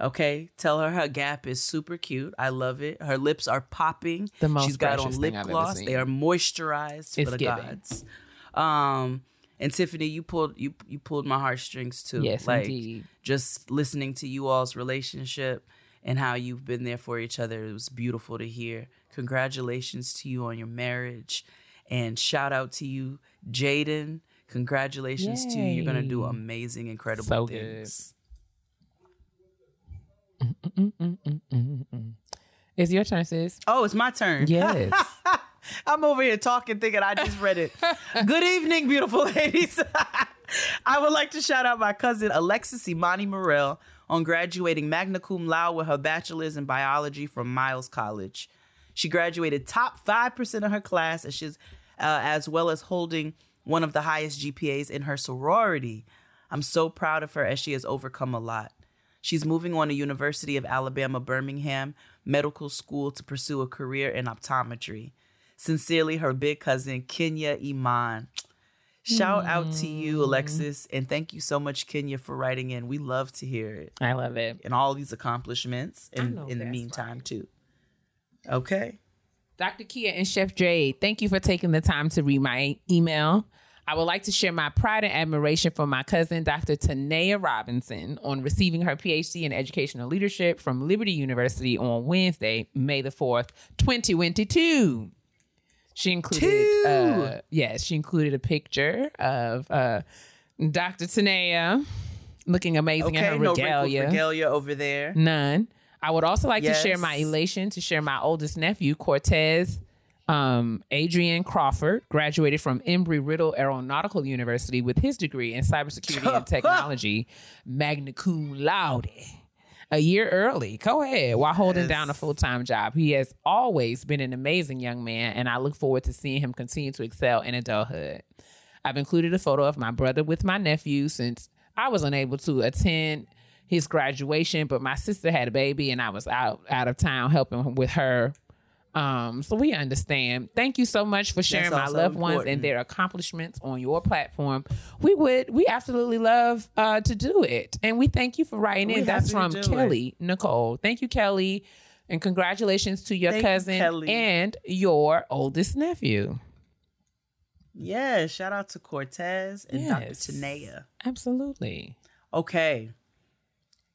Okay, tell her her gap is super cute. I love it. Her lips are popping. The most She's got on lip gloss. They are moisturized it's for the giving. Gods. Um... And Tiffany, you pulled you you pulled my heartstrings too. Yes, like, indeed. Just listening to you all's relationship and how you've been there for each other, it was beautiful to hear. Congratulations to you on your marriage, and shout out to you, Jaden. Congratulations Yay. To you. You're gonna do amazing, incredible so things. Good. It's your turn, sis. Oh, it's my turn. Yes. I'm over here talking, thinking I just read it. Good evening, beautiful ladies. I would like to shout out my cousin, Alexis Imani Morrell, on graduating magna cum laude with her bachelor's in biology from Miles College. She graduated top five percent of her class, and she's, uh, as well as holding one of the highest G P As in her sorority. I'm so proud of her as she has overcome a lot. She's moving on to University of Alabama, Birmingham Medical School to pursue a career in optometry. Sincerely, her big cousin, Kenya Iman. Shout mm. out to you, Alexis. And thank you so much, Kenya, for writing in. We love to hear it. I love it. And all these accomplishments in, in the meantime, right. too. Okay. Doctor Kia and Chef Jade, thank you for taking the time to read my email. I would like to share my pride and admiration for my cousin, Doctor Jonay Robinson, on receiving her P H D in Educational Leadership from Liberty University on Wednesday, May the fourth, twenty twenty-two. She included, uh, yes, she included a picture of uh, Doctor Tanea looking amazing okay, in her no regalia. regalia over there. None. I would also like yes. to share my elation to share my oldest nephew, Cortez um, Adrian Crawford, graduated from Embry-Riddle Aeronautical University with his degree in cybersecurity and technology, magna cum laude. A year early, go ahead, while holding yes. down a full-time job. He has always been an amazing young man, and I look forward to seeing him continue to excel in adulthood. I've included a photo of my brother with my nephew since I was unable to attend his graduation, but my sister had a baby, and I was out, out of town helping with her. Um, so we understand. Thank you so much for sharing my loved important. ones and their accomplishments on your platform. We would, we absolutely love uh, to do it. And we thank you for writing we in. That's from Kelly it. Nicole. Thank you, Kelly. And congratulations to your thank cousin you, and your oldest nephew. Yeah. Shout out to Cortez and yes, Doctor Tanea. Absolutely. Okay.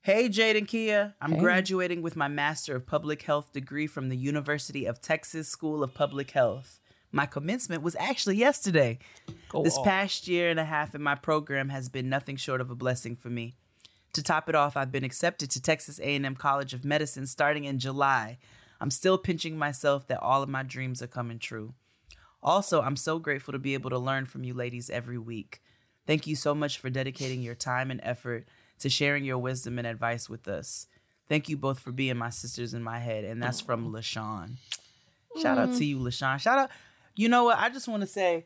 Hey, Jade and Kia. I'm hey. graduating with my Master of Public Health degree from the University of Texas School of Public Health. My commencement was actually yesterday. Go this on. past year and a half in my program has been nothing short of a blessing for me. To top it off, I've been accepted to Texas A and M College of Medicine starting in July. I'm still pinching myself that all of my dreams are coming true. Also, I'm so grateful to be able to learn from you ladies every week. Thank you so much for dedicating your time and effort to sharing your wisdom and advice with us. Thank you both for being my sisters in my head. And that's from LaShawn. Shout out to you, LaShawn. Shout out. You know what? I just want to say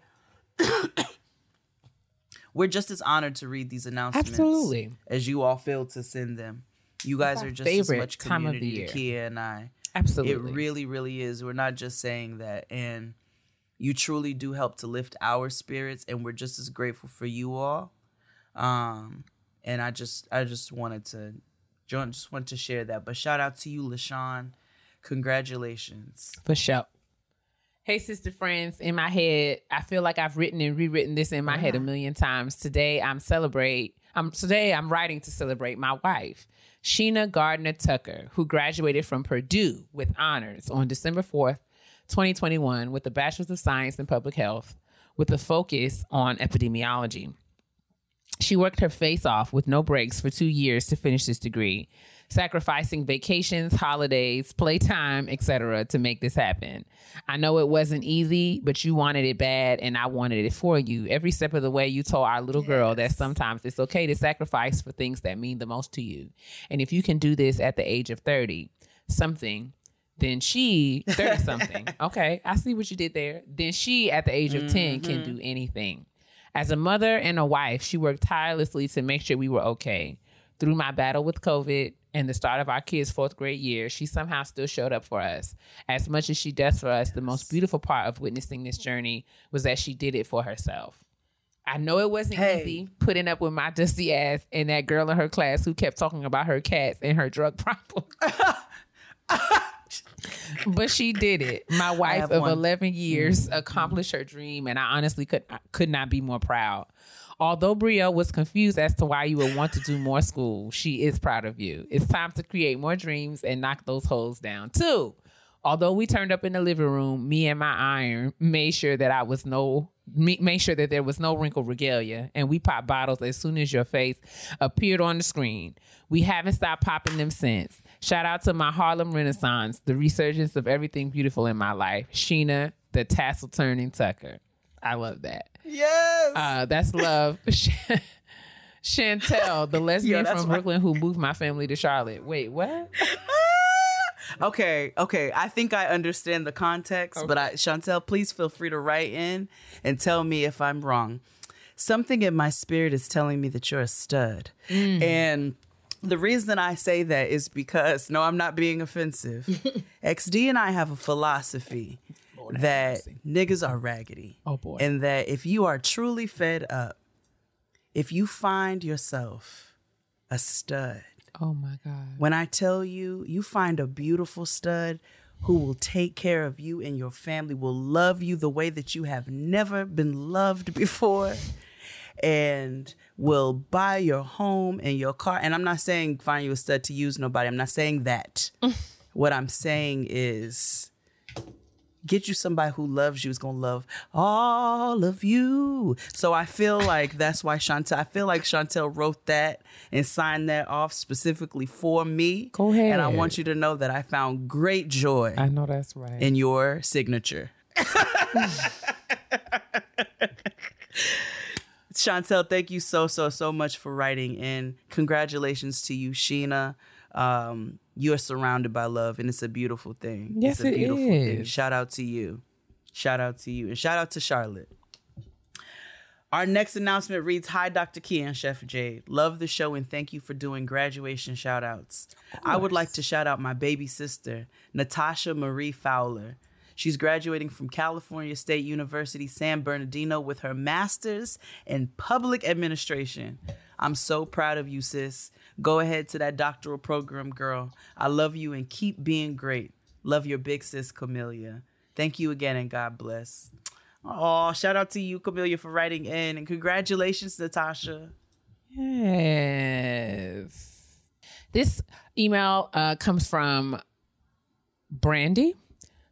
we're just as honored to read these announcements Absolutely. as you all feel to send them. You guys That's are just as much community to Kia and I. Absolutely. It really, really is. We're not just saying that. And you truly do help to lift our spirits. And we're just as grateful for you all. Um... And I just, I just wanted to, John, just wanted to share that. But shout out to you, LaShawn. Congratulations. For sure. Hey, sister friends. In my head, I feel like I've written and rewritten this in my yeah. head a million times. Today, I'm celebrate. I'm today. I'm writing to celebrate my wife, Sheena Gardner Tucker, who graduated from Purdue with honors on December fourth, twenty twenty-one, with a Bachelor's of Science in Public Health, with a focus on epidemiology. She worked her face off with no breaks for two years to finish this degree, sacrificing vacations, holidays, playtime, et cetera to make this happen. I know it wasn't easy, but you wanted it bad, and I wanted it for you. Every step of the way, you told our little girl yes. that sometimes it's okay to sacrifice for things that mean the most to you. And if you can do this at the age of thirty-something, then she, thirty-something, okay, I see what you did there. Then she, at the age of ten, can do anything. As a mother and a wife, she worked tirelessly to make sure we were okay. Through my battle with COVID and the start of our kids' fourth grade year, she somehow still showed up for us. As much as she does for us, the most beautiful part of witnessing this journey was that she did it for herself. I know it wasn't hey. easy putting up with my dusty ass and that girl in her class who kept talking about her cats and her drug problem. But she did it. My wife of one. eleven years mm-hmm. accomplished her dream, and I honestly could could not be more proud. Although Brielle was confused as to why you would want to do more school, she is proud of you. It's time to create more dreams and knock those holes down too. Although we turned up in the living room, me and my iron made sure that I was no me, made sure that there was no wrinkled regalia, and we popped bottles as soon as your face appeared on the screen. We haven't stopped popping them since. Shout out to my Harlem Renaissance, the resurgence of everything beautiful in my life. Sheena, the tassel-turning Tucker. I love that. Yes. Uh, that's love. Chantel, the lesbian Yo, from my- Brooklyn who moved my family to Charlotte. Wait, what? Okay, okay. I think I understand the context, okay. but I, Chantel, please feel free to write in and tell me if I'm wrong. Something in my spirit is telling me that you're a stud. Mm. And the reason I say that is because, no, I'm not being offensive. X D and I have a philosophy Lord, that niggas are raggedy. Oh, boy. And that if you are truly fed up, if you find yourself a stud, oh my God. When I tell you, you find a beautiful stud who will take care of you and your family, will love you the way that you have never been loved before, and will buy your home and your car. And I'm not saying find you a stud to use nobody. I'm not saying that. What I'm saying is get you somebody who loves you, is going to love all of you. So I feel like that's why Chantel, I feel like Chantel wrote that and signed that off specifically for me. Go ahead. And I want you to know that I found great joy. I know that's right. In your signature. Chantel, thank you so, so, so much for writing in. Congratulations to you, Sheena. Um, you're surrounded by love, and it's a beautiful thing. Yes, it's a beautiful it is. thing. Shout out to you. Shout out to you. And shout out to Charlotte. Our next announcement reads, Hi, Doctor Kia and Chef Jade. Love the show, and thank you for doing graduation shout outs. I would like to shout out my baby sister, Natasha Marie Fowler. She's graduating from California State University, San Bernardino, with her master's in public administration. I'm so proud of you, sis. Go ahead to that doctoral program, girl. I love you and keep being great. Love your big sis, Camelia. Thank you again and God bless. Oh, shout out to you, Camelia, for writing in. And congratulations, Natasha. Yes. This email uh, comes from Brandy.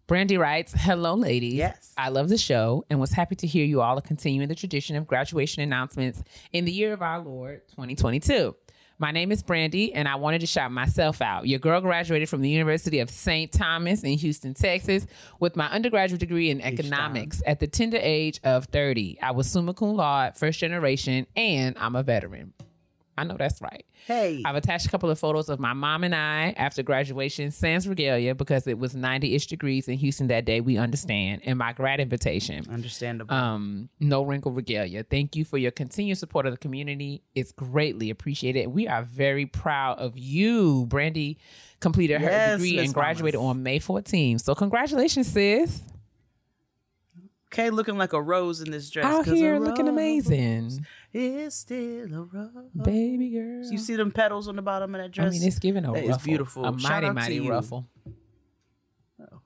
Brandy writes, hello, ladies. Yes. I love the show and was happy to hear you all are continuing the tradition of graduation announcements in the year of our Lord, twenty twenty-two. My name is Brandy, and I wanted to shout myself out. Your girl graduated from the University of Saint Thomas in Houston, Texas, with my undergraduate degree in economics at the tender age of thirty. I was summa cum laude, first generation, and I'm a veteran. I know that's right. Hey. I've attached a couple of photos of my mom and I after graduation, sans regalia, because it was ninety-ish degrees in Houston that day, we understand, and my grad invitation. Understandable. Um, no wrinkle regalia. Thank you for your continued support of the community. It's greatly appreciated. We are very proud of you. Brandy completed yes, her degree Miz and graduated Thomas. On May fourteenth. So congratulations, sis. Okay, looking like a rose in this dress. Out here looking amazing. It's still a rose. Baby girl. You see them petals on the bottom of that dress? I mean, it's giving a that ruffle. It's beautiful. A mighty, mighty ruffle. Oh.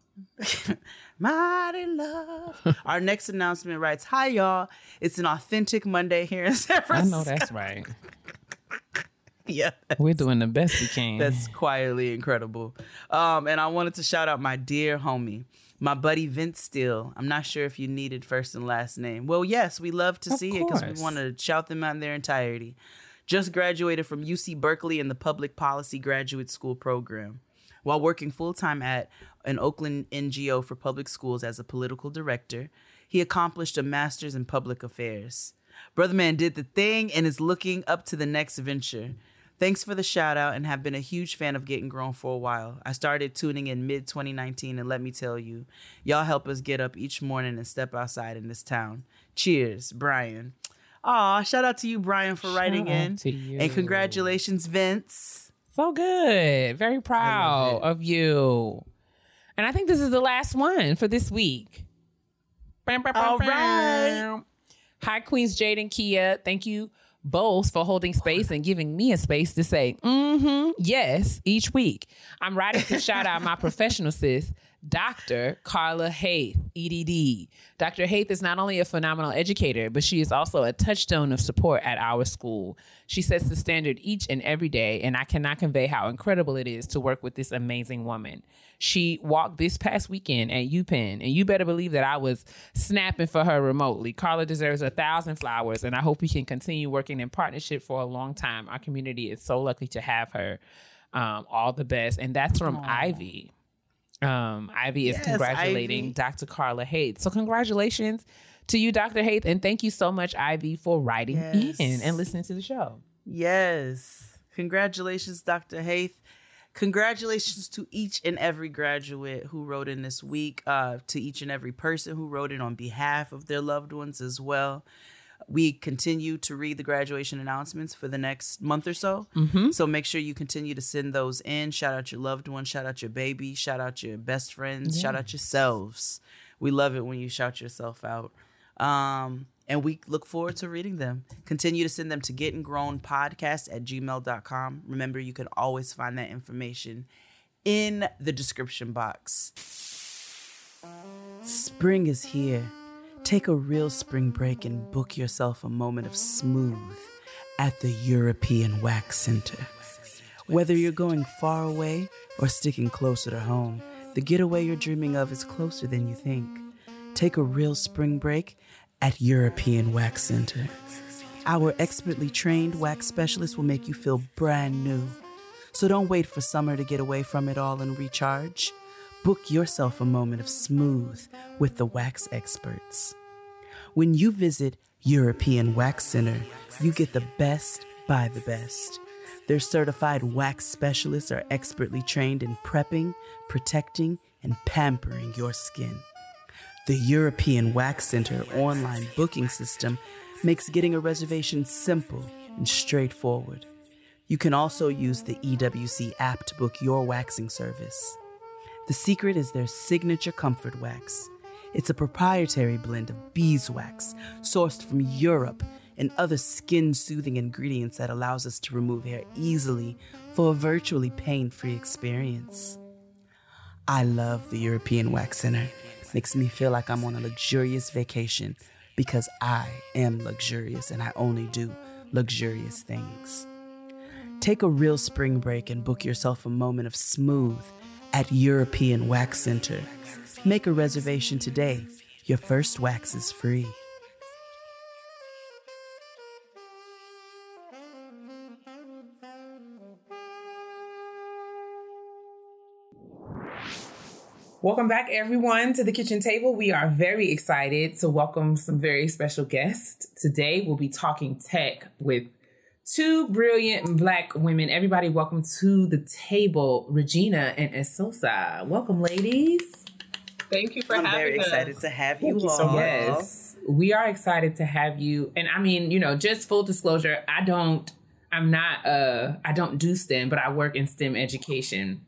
Mighty love. Our next announcement writes, hi, y'all. It's an authentic Monday here in San Francisco. I know that's right. Yeah. We're doing the best we can. That's quietly incredible. Um, and I wanted to shout out my dear homie. My buddy Vince Steele. I'm not sure if you needed first and last name. Well, yes, we love to of see course. It because we want to shout them out in their entirety. Just graduated from U C Berkeley in the Public Policy Graduate School Program while working full-time at an Oakland N G O for public schools as a political director. He accomplished a master's in public affairs. Brother man did the thing and is looking up to the next venture. Thanks for the shout out and have been a huge fan of Getting Grown for a while. I started tuning in mid twenty nineteen and let me tell you, y'all help us get up each morning and step outside in this town. Cheers, Brian. Aw, shout out to you, Brian, for shout writing in. To you. And congratulations, Vince. So good. Very proud of you. And I think this is the last one for this week. Bam, bam, bam, All bam. Right. Hi, Queens Jade and Kia. Thank you both for holding space and giving me a space to say, mm-hmm, yes, each week. I'm writing to shout out my professional sis, Doctor Carla Haith, E D D. Doctor Haith is not only a phenomenal educator, but she is also a touchstone of support at our school. She sets the standard each and every day, and I cannot convey how incredible it is to work with this amazing woman. She walked this past weekend at UPenn, and you better believe that I was snapping for her remotely. Carla deserves a thousand flowers, and I hope we can continue working in partnership for a long time. Our community is so lucky to have her. Um, all the best. And that's from Aww. Ivy. Um, Ivy is yes, congratulating Ivy. Doctor Carla Haith. So congratulations to you, Doctor Haith, and thank you so much, Ivy, for writing yes. in and listening to the show. Yes. Congratulations, Doctor Haith. Congratulations to each and every graduate who wrote in this week, uh, to each and every person who wrote in on behalf of their loved ones as well. We continue to read the graduation announcements for the next month or so. Mm-hmm. So make sure you continue to send those in. Shout out your loved one. Shout out your baby. Shout out your best friends. Yeah. Shout out yourselves. We love it when you shout yourself out. Um, and we look forward to reading them. Continue to send them to gettinggrownpodcast at gmail dot com. Remember, you can always find that information in the description box. Spring is here. Take a real spring break and book yourself a moment of smooth at the European Wax Center. Whether you're going far away or sticking closer to home, the getaway you're dreaming of is closer than you think. Take a real spring break at European Wax Center. Our expertly trained wax specialists will make you feel brand new. So don't wait for summer to get away from it all and recharge. Book yourself a moment of smooth with the wax experts. When you visit European Wax Center, you get the best by the best. Their certified wax specialists are expertly trained in prepping, protecting, and pampering your skin. The European Wax Center online booking system makes getting a reservation simple and straightforward. You can also use the E W C app to book your waxing service. The secret is their signature comfort wax. It's a proprietary blend of beeswax sourced from Europe and other skin-soothing ingredients that allows us to remove hair easily for a virtually pain-free experience. I love the European Wax Center. Makes me feel like I'm on a luxurious vacation because I am luxurious and I only do luxurious things. Take a real spring break and book yourself a moment of smooth at European Wax Center. Make a reservation today. Your first wax is free. Welcome back, everyone, to The Kitchen Table. We are very excited to welcome some very special guests. Today, we'll be talking tech with two brilliant Black women. Everybody, welcome to the table, Regina and Esosa. Welcome, ladies. Thank you for I'm having us. I'm very excited to have you, you all. So yes, we are excited to have you. And I mean, you know, just full disclosure, I don't, I'm not, uh, I don't do STEM, but I work in STEM education.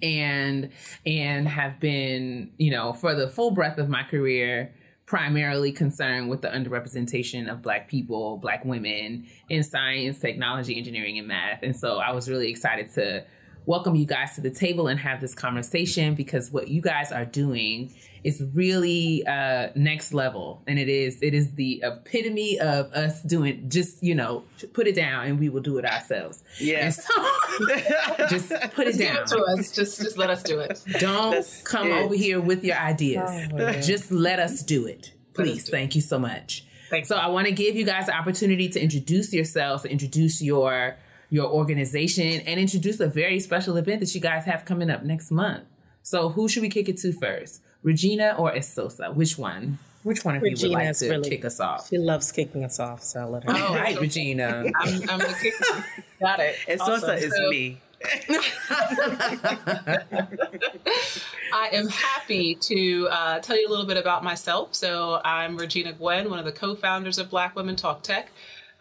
And and have been, you know, for the full breadth of my career, primarily concerned with the underrepresentation of Black people, Black women in science, technology, engineering, and math. And so I was really excited to welcome you guys to the table and have this conversation, because what you guys are doing is really uh, next level. And it is it is the epitome of us doing just, you know, put it down and we will do it ourselves. Yes. Yeah. So, just put it down. To us. Just, just let us do it. Don't That's come it. over here with your ideas. Oh, just let us do it. Please. Do Thank it. you so much. Thanks. So I want to give you guys the opportunity to introduce yourselves, introduce your... your organization, and introduce a very special event that you guys have coming up next month. So who should we kick it to first? Regina or Esosa? Which one? Which one of Regina's you would like to really, kick us off? She loves kicking us off, so I'll let her. All right, Regina. I'm, I'm the kick. Got it. Esosa awesome. is so, me. I am happy to uh, tell you a little bit about myself. So I'm Regina Gwen, one of the co-founders of Black Women Talk Tech.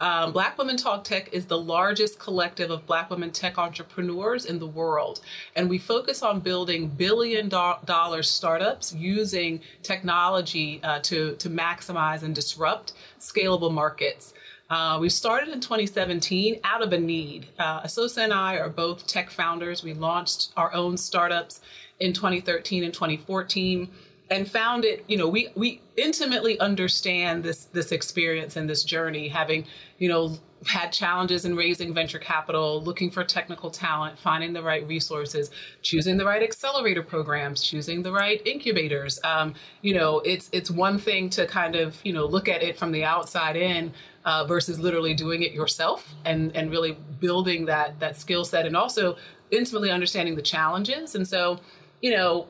Um, Black Women Talk Tech is the largest collective of Black women tech entrepreneurs in the world. And we focus on building billion do- dollar startups using technology uh, to, to maximize and disrupt scalable markets. Uh, we started in twenty seventeen out of a need. Uh, Esosa and I are both tech founders. We launched our own startups in twenty thirteen and twenty fourteen. And found it, you know, we, we intimately understand this this experience and this journey, having, you know, had challenges in raising venture capital, looking for technical talent, finding the right resources, choosing the right accelerator programs, choosing the right incubators. Um, you know, it's it's one thing to kind of, you know, look at it from the outside in uh, versus literally doing it yourself and, and really building that that skill set, and also intimately understanding the challenges. And so, you know,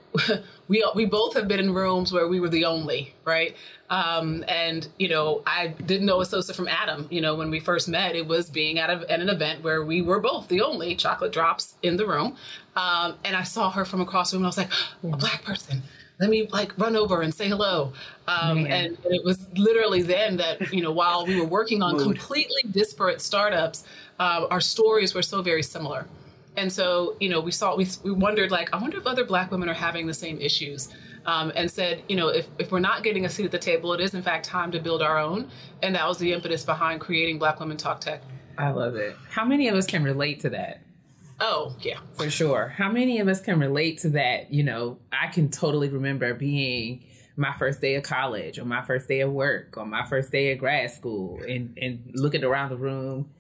we we both have been in rooms where we were the only, right? Um, and, you know, I didn't know Esosa from Adam. You know, when we first met, it was being at, a, at an event where we were both the only chocolate drops in the room. Um, and I saw her from across the room and I was like, a Black person. Let me like run over and say hello. Um, and it was literally then that, you know, while we were working on Mood. completely disparate startups, uh, our stories were so very similar. And so, you know, we saw, we we wondered, like, I wonder if other Black women are having the same issues, um, and said, you know, if, if we're not getting a seat at the table, it is, in fact, time to build our own. And that was the impetus behind creating Black Women Talk Tech. I love it. How many of us can relate to that? Oh, yeah. For sure. How many of us can relate to that? You know, I can totally remember being my first day of college or my first day of work or my first day of grad school and, and looking around the room,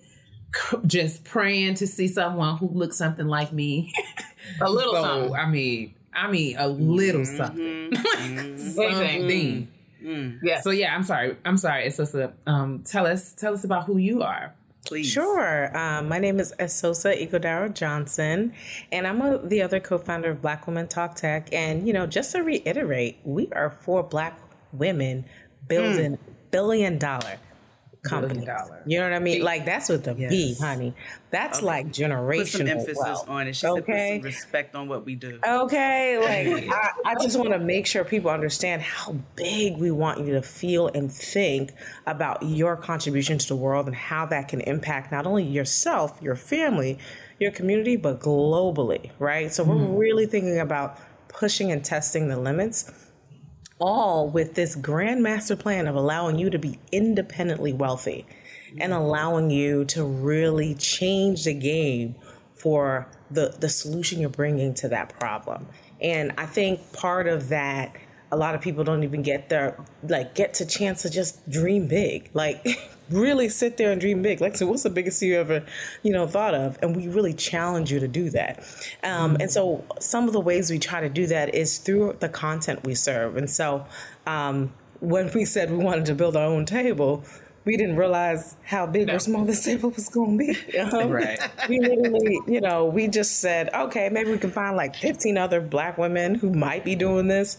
just praying to see someone who looks something like me. A little so, something. I mean, I mean, a little mm-hmm. something. Mm-hmm. something. Mm-hmm. Yeah. So, yeah, I'm sorry. I'm sorry, Esosa. Um, tell us tell us about who you are, please. Sure. Um, my name is Esosa Igodaro Johnson, and I'm a, the other co-founder of Black Women Talk Tech. And, you know, just to reiterate, we are four Black women building mm. billion dollar company. You know what I mean? Like, that's with the yes. B, honey. That's okay. Like generational. Put some emphasis wealth. on it. She okay. said put some respect on what we do. Okay. Like, I, I just want to make sure people understand how big we want you to feel and think about your contribution to the world and how that can impact not only yourself, your family, your community, but globally, right? So we're mm. really thinking about pushing and testing the limits, all with this grand master plan of allowing you to be independently wealthy and allowing you to really change the game for the, the solution you're bringing to that problem. And I think part of that a lot of people don't even get their, like, get to chance to just dream big, like really sit there and dream big. Like, so what's the biggest you ever, you know, thought of? And we really challenge you to do that. Um, mm-hmm. And so some of the ways we try to do that is through the content we serve. And so um, when we said we wanted to build our own table, we didn't realize how big no. or small this table was going to be. Um, right. We literally, you know, we just said, okay, maybe we can find like fifteen other Black women who might be doing this.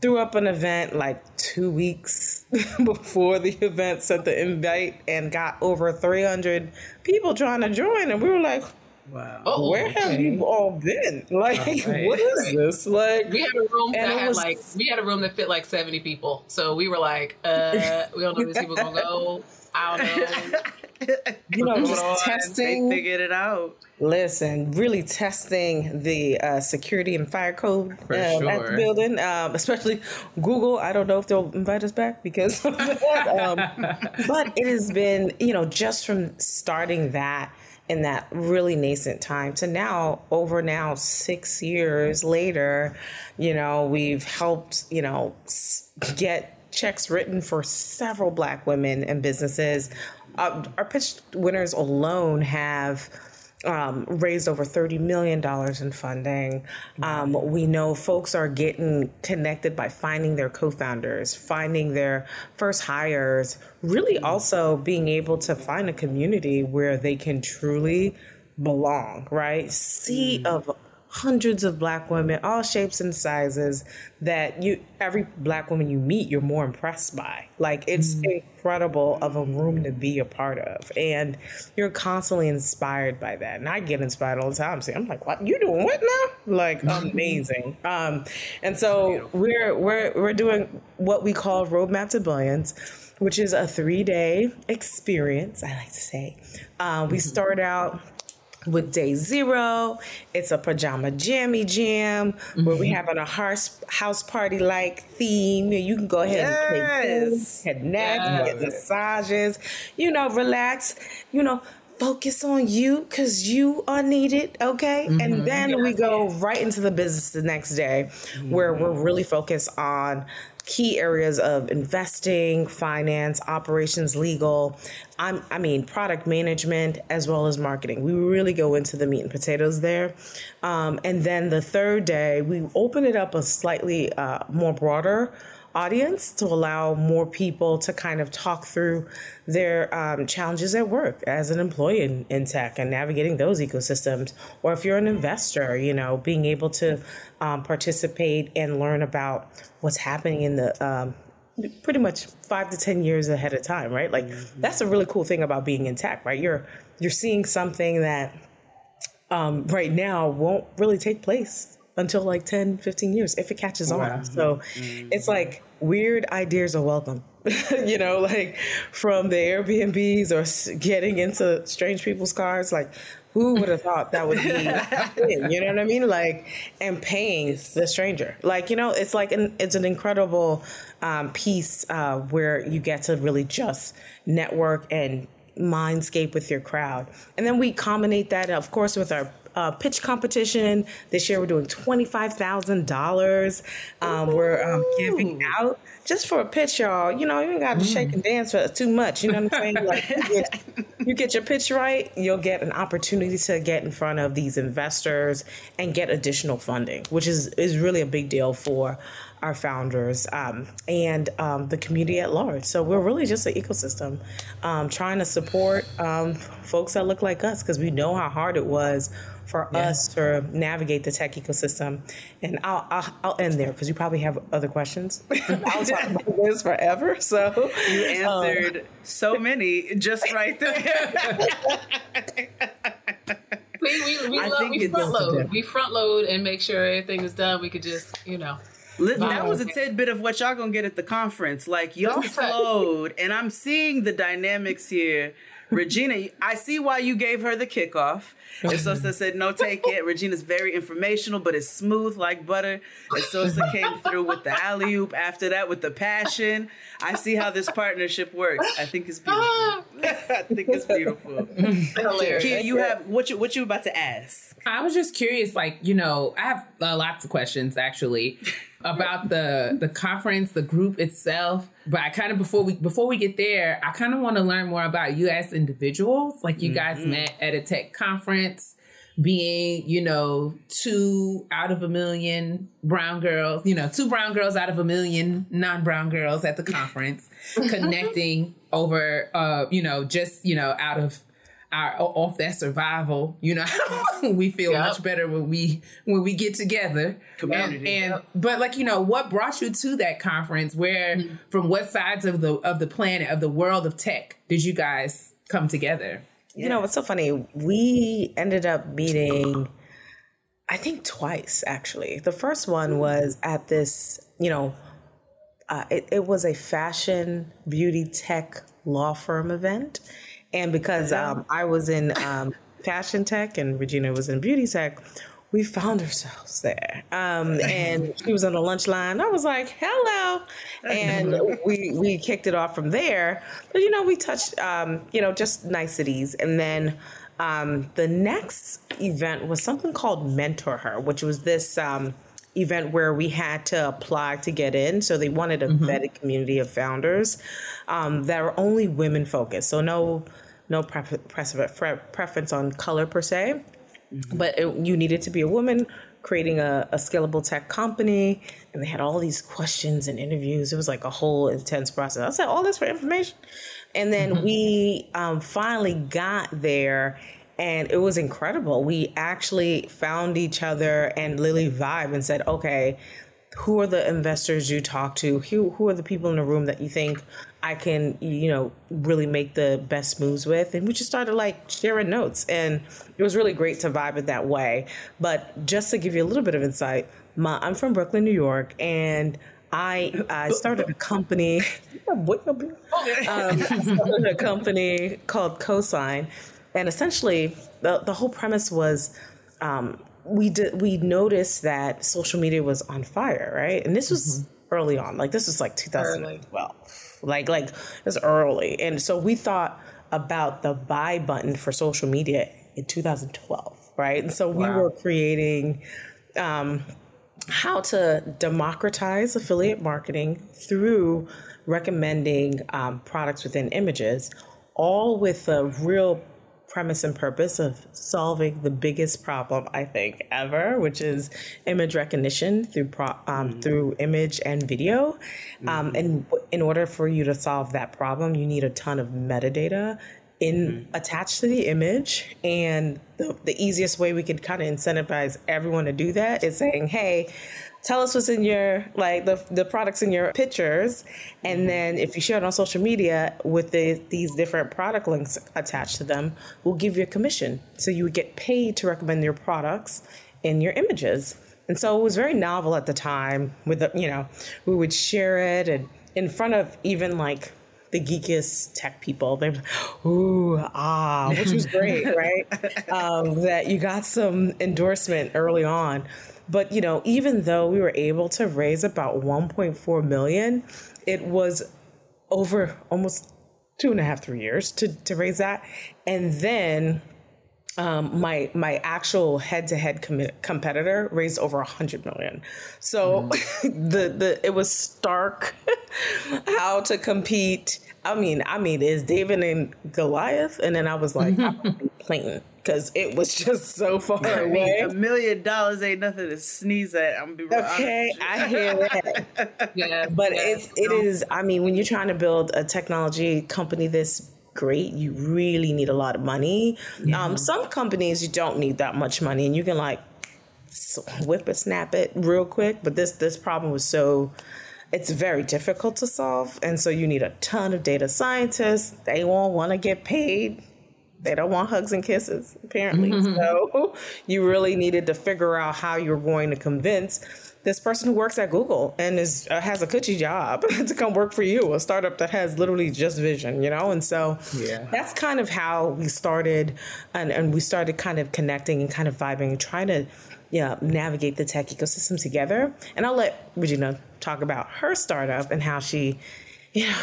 Threw up an event like two weeks before the event, sent the invite, and got over three hundred people trying to join. And we were like, wow, oh, where okay. have you all been? Like, oh, right. what is right. this? Like, we had a room that had was, like we had a room that fit like seventy people. So we were like, uh, we don't know where these people gonna go. I don't know. You know, just testing, they figured it out. Listen, really testing the uh, security and fire code um, sure. at the building, um, especially Google. I don't know if they'll invite us back because, um, but it has been, you know, just from starting that. In that really nascent time to now, over now six years later, you know, we've helped, you know, get checks written for several Black women and businesses. Uh, our pitch winners alone have um, raised over thirty million dollars in funding. Um, we know folks are getting connected by finding their co-founders, finding their first hires, really also being able to find a community where they can truly belong, right? Sea of hundreds of Black women, all shapes and sizes, that you every Black woman you meet, you're more impressed by. Like, it's mm. incredible of a room to be a part of. And you're constantly inspired by that. And I get inspired all the time. So I'm like, what? You doing what now? Like, amazing. Um, and so we're, we're, we're doing what we call Roadmap to Billions, which is a three-day experience, I like to say. Uh, we start out with day zero. It's a pajama jammy jam mm-hmm. where we have on a house, house party like theme. You can go ahead yes. and play games, connect, get massages, you know, relax, you know, focus on you because you are needed. Okay. Mm-hmm. And then yeah. we go right into the business the next day mm-hmm. where we're really focused on key areas of investing, finance, operations, legal, I'm, I mean, product management, as well as marketing. We really go into the meat and potatoes there. Um, and then the third day, we open it up a slightly uh, more broader audience to allow more people to kind of talk through their um, challenges at work as an employee in, in tech and navigating those ecosystems. Or if you're an investor, you know, being able to um, participate and learn about what's happening in the um, pretty much five to ten years ahead of time, right? Like, that's a really cool thing about being in tech, right? You're you're seeing something that um, right now won't really take place until like ten, fifteen years, if it catches on. Wow. So mm-hmm. it's like weird ideas are welcome, you know, like from the Airbnbs or getting into strange people's cars. Like, who would have thought that would be, you know what I mean? Like, and paying the stranger, like, you know, it's like an, it's an incredible um, piece uh, where you get to really just network and mindscape with your crowd. And then we combine that, of course, with our Uh, pitch competition. This year we're doing twenty-five thousand dollars um, we're um, giving out just for a pitch, y'all. You know, you ain't got to mm. shake and dance for too much. You know what I'm saying? Like, you get, you get your pitch right, you'll get an opportunity to get in front of these investors and get additional funding, which is, is really a big deal for our founders um, and um, the community at large. So we're really just an ecosystem um, trying to support um, folks that look like us, because we know how hard it was for yeah. us to navigate the tech ecosystem. And I'll I'll, I'll end there because you probably have other questions. I'll talk about this forever. So you answered um, so many just right there. we we, we, love, we front load. We front load and make sure everything is done. We could just, you know. Listen, that was a tidbit of what y'all gonna get at the conference. Like, y'all flowed, and I'm seeing the dynamics here. Regina, I see why you gave her the kickoff. And Sosa said, no, take it. Regina's very informational, but it's smooth like butter. And Sosa came through with the alley-oop after that with the passion. I see how this partnership works. I think it's beautiful. I think it's beautiful. Kia, you have, what you, what you about to ask? I was just curious, like, you know, I have uh, lots of questions, actually. about the the conference, the group itself. But I kind of before we before we get there, I kind of want to learn more about you as individuals. Like you mm-hmm. guys met at a tech conference, being, you know, two out of a million brown girls, you know, two brown girls out of a million non-brown girls at the conference, connecting over, uh, you know, just, you know, out of our off that survival, you know, we feel yep. much better when we when we get together. Community. And, and yep. but like, you know, what brought you to that conference? Where mm-hmm. from what sides of the of the planet, of the world of tech, did you guys come together? You know, it's so funny. We ended up meeting, I think, twice, actually. The first one was at this, you know, uh, it, it was a fashion, beauty, tech, law firm event. And because um, I was in um, fashion tech and Regina was in beauty tech, we found ourselves there. Um, and she was on the lunch line. I was like, hello. And we we kicked it off from there. But, you know, we touched, um, you know, just niceties. And then um, the next event was something called Mentor Her, which was this um, event where we had to apply to get in. So they wanted a mm-hmm. vetted community of founders um, that were only women focused. So no, no pre- pre- preference on color per se. But it, you needed to be a woman creating a, a scalable tech company. And they had all these questions and interviews. It was like a whole intense process. I said, all this for information. And then mm-hmm. we um, finally got there. And it was incredible. We actually found each other and Lily vibe and said, okay, who are the investors you talk to? Who, who are the people in the room that you think I can, you know, really make the best moves with? And we just started like sharing notes, and it was really great to vibe it that way. But just to give you a little bit of insight, my, I'm from Brooklyn, New York, and I I started a company. um, I started a company called Cosign, and essentially the the whole premise was. Um, We did, we noticed that social media was on fire, right? And this was mm-hmm. early on. Like, this was like two thousand twelve. Like, like it's early. And so we thought about the buy button for social media in two thousand twelve, right? And so wow. we were creating um, how to democratize affiliate marketing through recommending um, products within images, all with a real premise and purpose of solving the biggest problem, I think, ever, which is image recognition through pro, um, mm-hmm. through image and video. Mm-hmm. Um, and w- in order for you to solve that problem, you need a ton of metadata in mm-hmm. attached to the image. And the, the easiest way we could kind of incentivize everyone to do that is saying, hey, tell us what's in your, like the the products in your pictures. And mm-hmm. then if you share it on social media with the, these different product links attached to them, we'll give you a commission. So you would get paid to recommend your products in your images. And so it was very novel at the time with, the, you know, we would share it and in front of even like the geekiest tech people. They were like, ooh, ah, which was great, right? Um, that you got some endorsement early on. But, you know, even though we were able to raise about one point four million dollars, it was over almost two and a half, three years to, to raise that. And then um, my my actual head-to-head com- competitor raised over one hundred million dollars. So mm. the the it was stark how to compete. I mean, I mean, it's David and Goliath. And then I was like, I'm going to be Clinton. Because it was just so far I away. Mean, a million dollars ain't nothing to sneeze at. I'm gonna be okay, I hear that. yeah, but yeah, it's, it no. is, I mean, when you're trying to build a technology company this great, you really need a lot of money. Yeah. Um, some companies, you don't need that much money, and you can like whip it, snap it real quick. But this this problem was so... It's very difficult to solve. And so you need a ton of data scientists. They won't want to get paid. They don't want hugs and kisses, apparently. Mm-hmm. So you really needed to figure out how you're going to convince this person who works at Google and is uh, has a cushy job to come work for you, a startup that has literally just vision, you know? And so yeah. that's kind of how we started. And, and we started kind of connecting and kind of vibing and trying to yeah, navigate the tech ecosystem together. And I'll let Regina talk about her startup and how she, you know,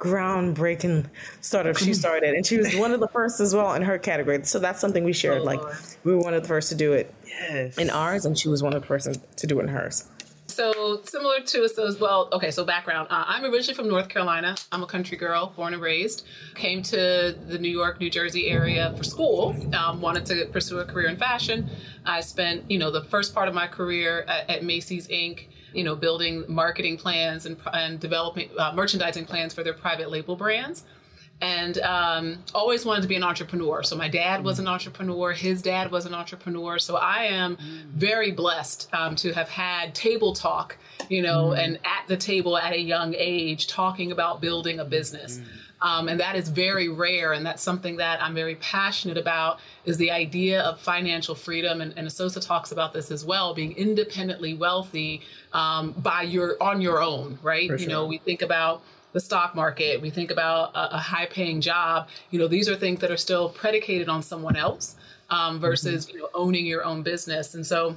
groundbreaking startup she started, and she was one of the first as well in her category. So that's something we shared. Like we were one of the first to do it yes. in ours, and she was one of the first to do it in hers. So similar to us as well. Okay, so background. Uh, I'm originally from North Carolina. I'm a country girl, born and raised. Came to the New York, New Jersey area for school. Um, wanted to pursue a career in fashion. I spent, you know, the first part of my career at, at Macy's, Incorporated, you know, building marketing plans and, and developing uh, merchandising plans for their private label brands. And um, always wanted to be an entrepreneur. So my dad was an entrepreneur. His dad was an entrepreneur. So I am very blessed um, to have had table talk, you know, mm. and at the table at a young age talking about building a business. Mm. Um, and that is very rare. And that's something that I'm very passionate about is the idea of financial freedom. And, and Asosa talks about this as well, being independently wealthy um, by your on your own. Right. For sure. You know, we think about the stock market, we think about a, a high paying job, you know, these are things that are still predicated on someone else um, versus, you know, owning your own business. And so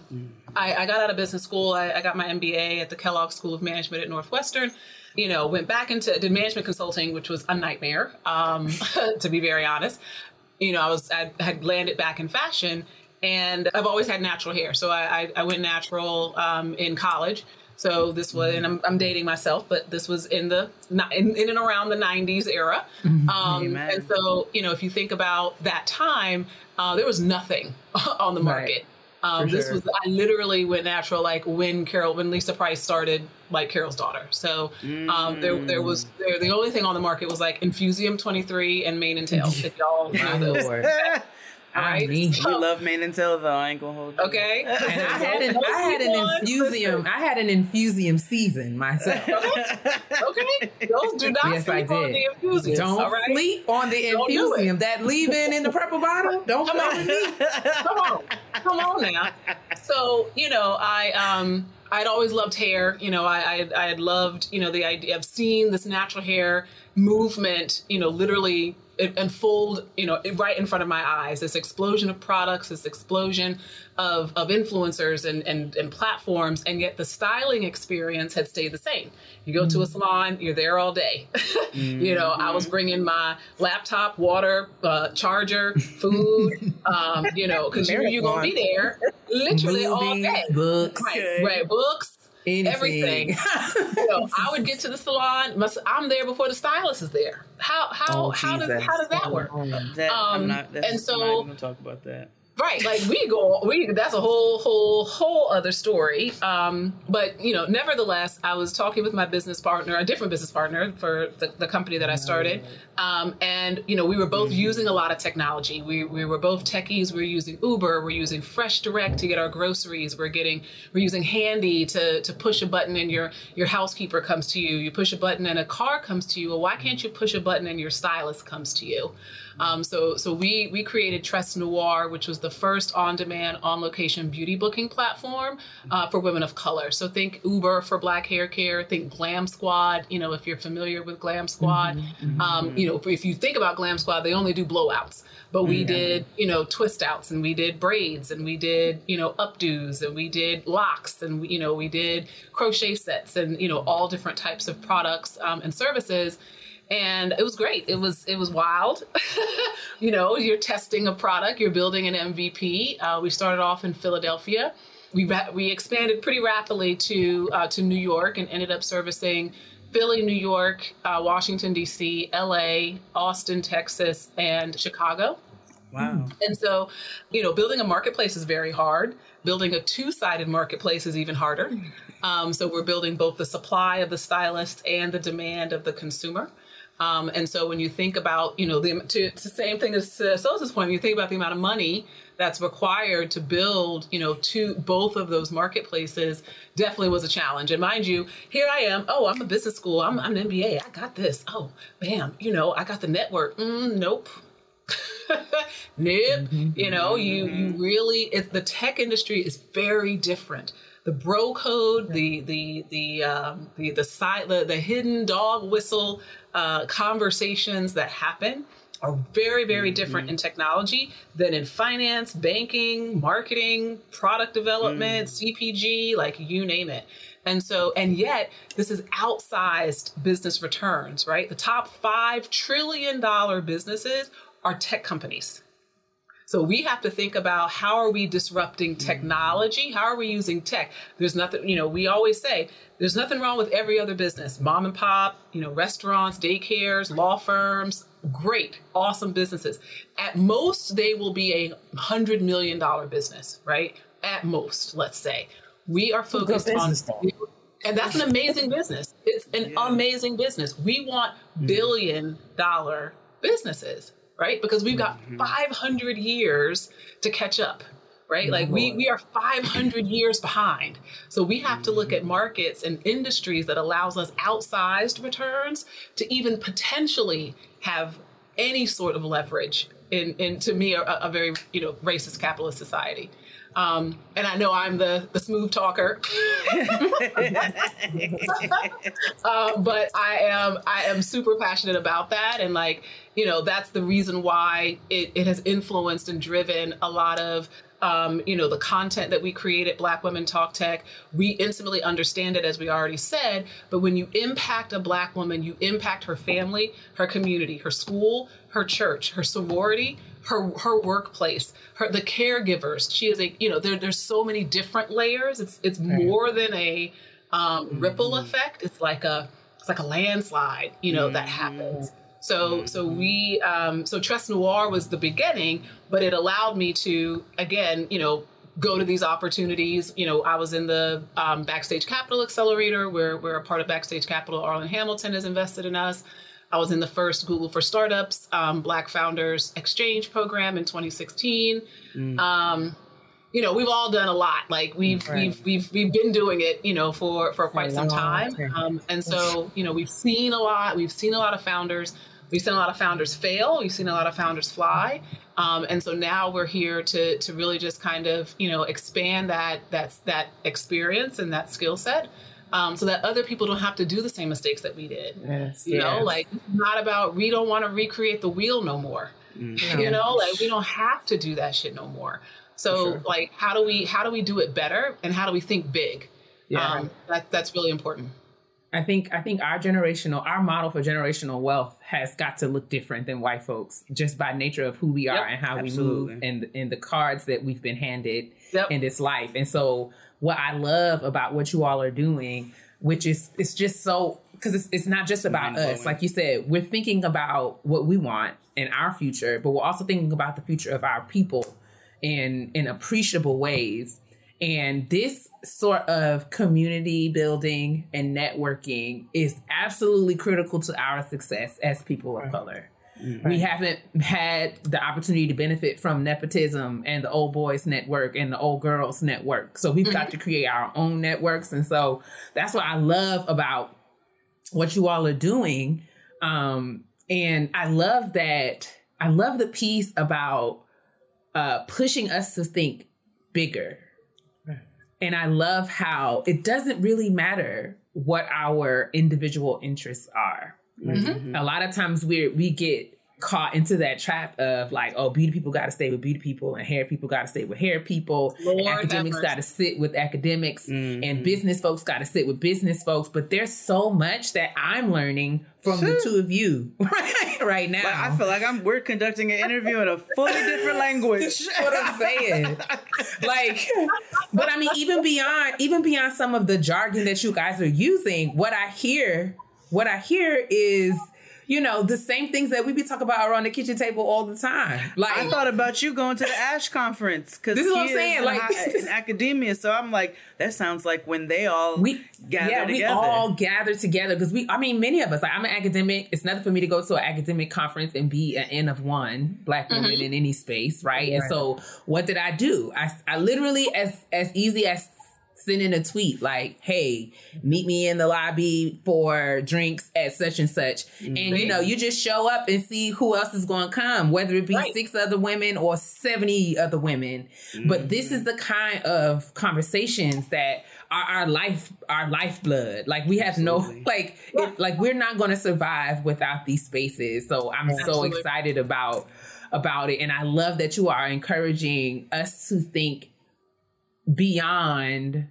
I, I got out of business school. I, I got my M B A at the Kellogg School of Management at Northwestern, you know, went back into did management consulting, which was a nightmare, um, to be very honest. You know, I was I had landed back in fashion and I've always had natural hair. So I, I, I went natural um, in college. So this was, and I'm, I'm dating myself, but this was in the, in, in and around the nineties era. Um, and so, you know, if you think about that time, uh, there was nothing on the market. Right. Um, this sure. was, I literally went natural, like when Carol, when Lisa Price started like Carol's Daughter. So um, mm. there there was, there, the only thing on the market was like Infusium twenty-three and Mane and Tail. If y'all know those. All right. We so, love Mane and Tail though. I ain't gonna hold you. Okay. I had an I had an infusium. I had an infusium season myself. Okay. Those do not yes, sleep on the infusium. Don't all right? sleep on the don't infusium. That leave-in in the purple bottle. Don't come on with me. Come on. Come on now. So, you know, I um I'd always loved hair. You know, I I had loved, you know, the idea of seeing this natural hair movement, you know, literally unfold, you know, right in front of my eyes, this explosion of products, this explosion of, of influencers and, and, and platforms. And yet the styling experience had stayed the same. You go mm-hmm. to a salon, you're there all day. mm-hmm. You know, I was bringing my laptop, water, uh, charger, food, um, you know, because you, you're going to be there literally movies, all day. Books. Right, right, books. Anything. Everything. You know, I would get to the salon. Must, I'm there before the stylist is there. How how oh, how does how does that work? Oh, that, um, I'm not, that's, and so I'm not even gonna talk about that. Right, like we go, we that's a whole whole whole other story. Um, but you know, nevertheless, I was talking with my business partner, a different business partner for the, the company that I started, um, and you know, we were both mm-hmm. using a lot of technology. We we were both techies. We were using Uber. We're using Fresh Direct to get our groceries. We're getting we're using Handy to to push a button and your your housekeeper comes to you. You push a button and a car comes to you. Well, why can't you push a button and your stylist comes to you? Um, so so we we created Tress Noir, which was the first on-demand, on-location beauty booking platform uh, for women of color. So think Uber for Black hair care, think Glam Squad, you know, if you're familiar with Glam Squad. Mm-hmm. Um, you know, if, if you think about Glam Squad, they only do blowouts. But we mm-hmm. did, you know, twist outs and we did braids and we did, you know, updos and we did locks and, we, you know, we did crochet sets and, you know, all different types of products um, and services. And it was great. It was it was wild. You know, you're testing a product. You're building an M V P. Uh, we started off in Philadelphia. We ra- we expanded pretty rapidly to uh, to New York and ended up servicing Philly, New York, uh, Washington, D C, L A, Austin, Texas, and Chicago. Wow. And so, you know, building a marketplace is very hard. Building a two-sided marketplace is even harder. Um, so we're building both the supply of the stylist and the demand of the consumer. Um, and so when you think about, you know, the to, it's the same thing as to Sosa's point, when you think about the amount of money that's required to build, you know, to both of those marketplaces definitely was a challenge. And mind you, here I am. Oh, I'm a business school. I'm, I'm an M B A. I got this. Oh, bam. You know, I got the network. Mm, nope. Nip. Mm-hmm. You know, you, you really, it's, the tech industry is very different. The bro code, the the the um, the the, side, the the hidden dog whistle uh, conversations that happen are very very mm-hmm. different in technology than in finance, banking, marketing, product development, mm. C P G, like you name it. And so, and yet this is outsized business returns, right? The top five trillion dollar businesses are tech companies. So we have to think about, how are we disrupting technology? How are we using tech? There's nothing, you know, we always say there's nothing wrong with every other business, mom and pop, you know, restaurants, daycares, law firms, great, awesome businesses. At most, they will be a hundred million dollar business, right? At most, let's say. We are focused on, and that's an amazing business. It's an yeah. amazing business. We want billion dollar businesses, right? Because we've got five hundred years to catch up, right? Like we, we are five hundred years behind. So we have to look at markets and industries that allows us outsized returns to even potentially have any sort of leverage in, in to me, a, a very, you know, racist capitalist society. Um, and I know I'm the, the smooth talker, uh, but I am, I am super passionate about that. And like, you know, that's the reason why it, it has influenced and driven a lot of, um, you know, the content that we create at Black Women Talk Tech. We intimately understand it, as we already said, but when you impact a Black woman, you impact her family, her community, her school, her church, her sorority, her her workplace, her the caregivers. She is a, you know, there, there's so many different layers. It's it's more than a um, ripple effect. It's like a it's like a landslide, you know, that happens. So so we um, so Tres Noir was the beginning, but it allowed me to, again, you know, go to these opportunities. You know, I was in the um, Backstage Capital Accelerator, where we're a part of Backstage Capital. Arlen Hamilton has invested in us. I was in the first Google for Startups, um, Black Founders Exchange program in twenty sixteen. Mm. Um, you know, we've all done a lot. Like we've right. we've we've we've been doing it, you know, for, for quite yeah, some time. Okay. Um, and so, you know, we've seen a lot. We've seen a lot of founders. We've seen a lot of founders fail. We've seen a lot of founders fly. Um, and so now we're here to to really just kind of, you know, expand that that's that experience and that skill set. Um, so that other people don't have to do the same mistakes that we did. Yes, you yes. know, like it's not about, we don't want to recreate the wheel no more. Mm-hmm. You know, like we don't have to do that shit no more. So sure. like, how do we, how do we do it better, and how do we think big? Yeah. Um, that, that's really important. I think, I think our generational, our model for generational wealth has got to look different than white folks, just by nature of who we are yep. and how Absolutely. We move and, and the cards that we've been handed yep. in this life. And so what I love about what you all are doing, which is, it's just so, because it's, it's not just about us. Like you said, we're thinking about what we want in our future, but we're also thinking about the future of our people in, in appreciable ways. And this sort of community building and networking is absolutely critical to our success as people of color. Mm-hmm. We haven't had the opportunity to benefit from nepotism and the old boys network and the old girls network. So we've mm-hmm. got to create our own networks. And so that's what I love about what you all are doing. Um, and I love that. I love the piece about uh, pushing us to think bigger. Right. And I love how it doesn't really matter what our individual interests are. Mm-hmm. A lot of times we we get caught into that trap of like, oh, beauty people got to stay with beauty people, and hair people got to stay with hair people, Lord and academics got to sit with academics, mm-hmm. and business folks got to sit with business folks. But there's so much that I'm learning from sure. the two of you right, right now. Like, I feel like I'm we're conducting an interview in a fully different language. That's what I'm saying. Like, but I mean, even beyond even beyond some of the jargon that you guys are using, what I hear. What I hear is, you know, the same things that we be talking about around the kitchen table all the time. Like, I thought about you going to the ASH conference because this is what I'm saying. Like in, in academia, so I'm like, that sounds like when they all we gather yeah, together. Yeah, we all gather together because we. I mean, many of us. Like, I'm an academic. It's nothing for me to go to an academic conference and be an N of one Black woman mm-hmm. in any space, right? right? And so, what did I do? I I literally as as easy as. Send in a tweet like, hey, meet me in the lobby for drinks at such and such. Mm-hmm. And, you know, you just show up and see who else is going to come, whether it be right. six other women or seventy other women. Mm-hmm. But this is the kind of conversations that are our life, our lifeblood. Like we have Absolutely. no, like, yeah. it, like we're not going to survive without these spaces. So I'm Absolutely. so excited about, about it. And I love that you are encouraging us to think beyond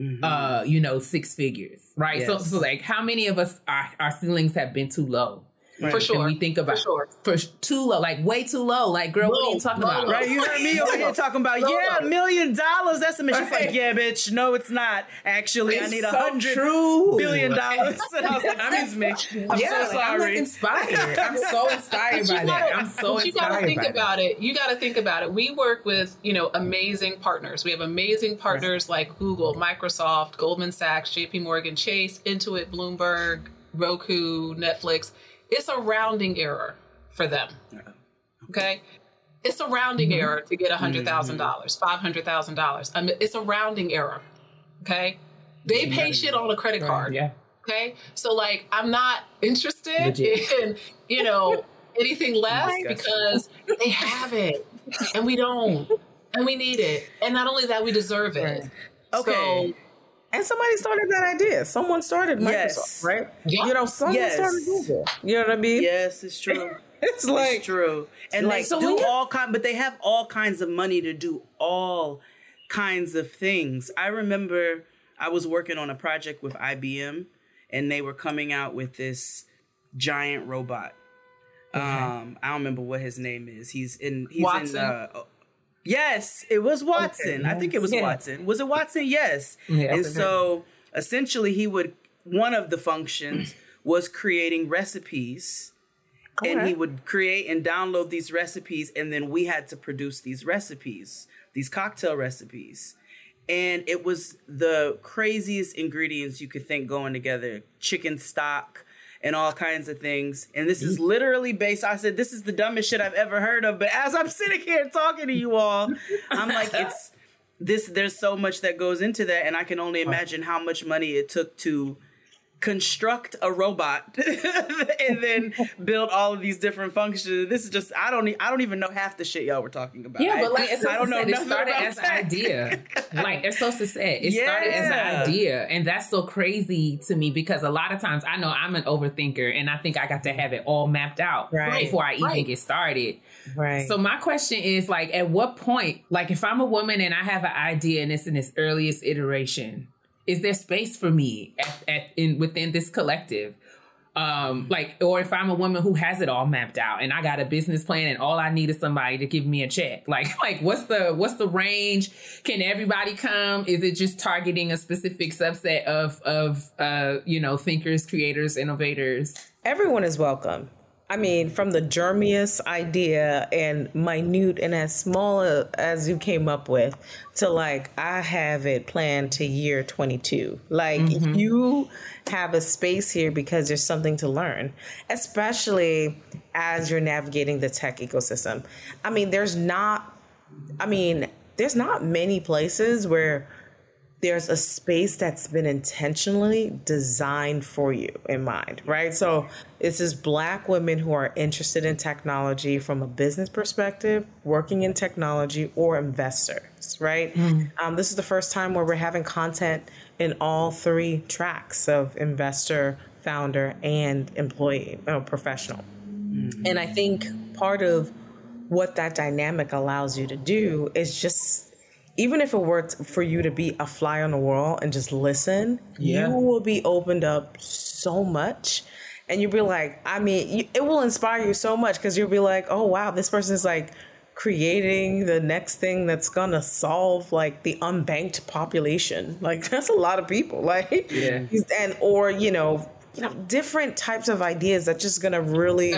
mm-hmm. uh you know six figures, right? Yes. so so like how many of us our, our ceilings have been too low, Right. For sure. And we think about for sure. for too low, like way too low. Like, girl, low, what are you talking low, about? Low. Right, you heard me over here talking about, low, yeah, a million dollars. That's a mission. She's like, yeah, bitch, no, it's not. Actually, it's I need a so hundred billion dollars. And I was like, I'm just making I'm yeah, so sorry. I'm like inspired. I'm so inspired by gotta, that. I'm so inspired. You gotta think about it. it. You gotta think about it. We work with, you know, amazing partners. We have amazing partners right. like Google, Microsoft, Goldman Sachs, J P Morgan Chase, Intuit, Bloomberg, Roku, Netflix. It's a rounding error for them. Okay. It's a rounding mm-hmm. error to get one hundred thousand dollars, five hundred thousand dollars. I mean, it's a rounding error. Okay. They pay shit on a credit card. Yeah. Okay. So like, I'm not interested Legit. in, you know, anything less because they have it and we don't, and we need it. And not only that, we deserve it. Right. Okay. So, and somebody started that idea. Someone started Microsoft, yes. right? Yeah. You know, someone yes. started Google. You know what I mean? Yes, it's true. it's like it's true. And like, so do all kind, but they have all kinds of money to do all kinds of things. I remember I was working on a project with I B M, and they were coming out with this giant robot. Okay. Um, I don't remember what his name is. He's in. He's Watson. in. Uh, Yes, it was Watson. Okay, yes. I think it was yeah. Watson. Was it Watson? Yes. Yeah, and so essentially he would, one of the functions was creating recipes okay. and he would create and download these recipes. And then we had to produce these recipes, these cocktail recipes. And it was the craziest ingredients you could think going together, chicken stock, and all kinds of things. And this is literally based, I said, this is the dumbest shit I've ever heard of. But as I'm sitting here talking to you all, I'm like, it's this, there's so much that goes into that. And I can only imagine how much money it took to construct a robot and then build all of these different functions. This is just, I don't I don't even know half the shit y'all were talking about. Yeah, but like, it's I don't know. It started as that. an idea. Like, it's so to say, it yeah. started as an idea. And that's so crazy to me because a lot of times I know I'm an overthinker and I think I got to have it all mapped out right. before I even right. get started. Right. So my question is like, at what point, like if I'm a woman and I have an idea and it's in its earliest iteration, is there space for me at, at in within this collective? Um, like, or if I'm a woman who has it all mapped out and I got a business plan and all I need is somebody to give me a check. Like, like what's the what's the range? Can everybody come? Is it just targeting a specific subset of of uh, you know, thinkers, creators, innovators? Everyone is welcome. I mean, from the germiest idea and minute and as small as you came up with to like, I have it planned to year twenty-two. Like mm-hmm. you have a space here because there's something to learn, especially as you're navigating the tech ecosystem. I mean, there's not, I mean, there's not many places where there's a space that's been intentionally designed for you in mind, right? So it's just Black women who are interested in technology from a business perspective, working in technology or investors, right? Mm. Um, this is the first time where we're having content in all three tracks of investor, founder, and employee, uh, professional. Mm. And I think part of what that dynamic allows you to do is just even if it were for you to be a fly on the wall and just listen, yeah. you will be opened up so much. And you'll be like, I mean, you, it will inspire you so much because you'll be like, oh, wow, this person is like creating the next thing that's going to solve like the unbanked population. Like that's a lot of people. Like, yeah. and or, you know, you know, different types of ideas that just going to really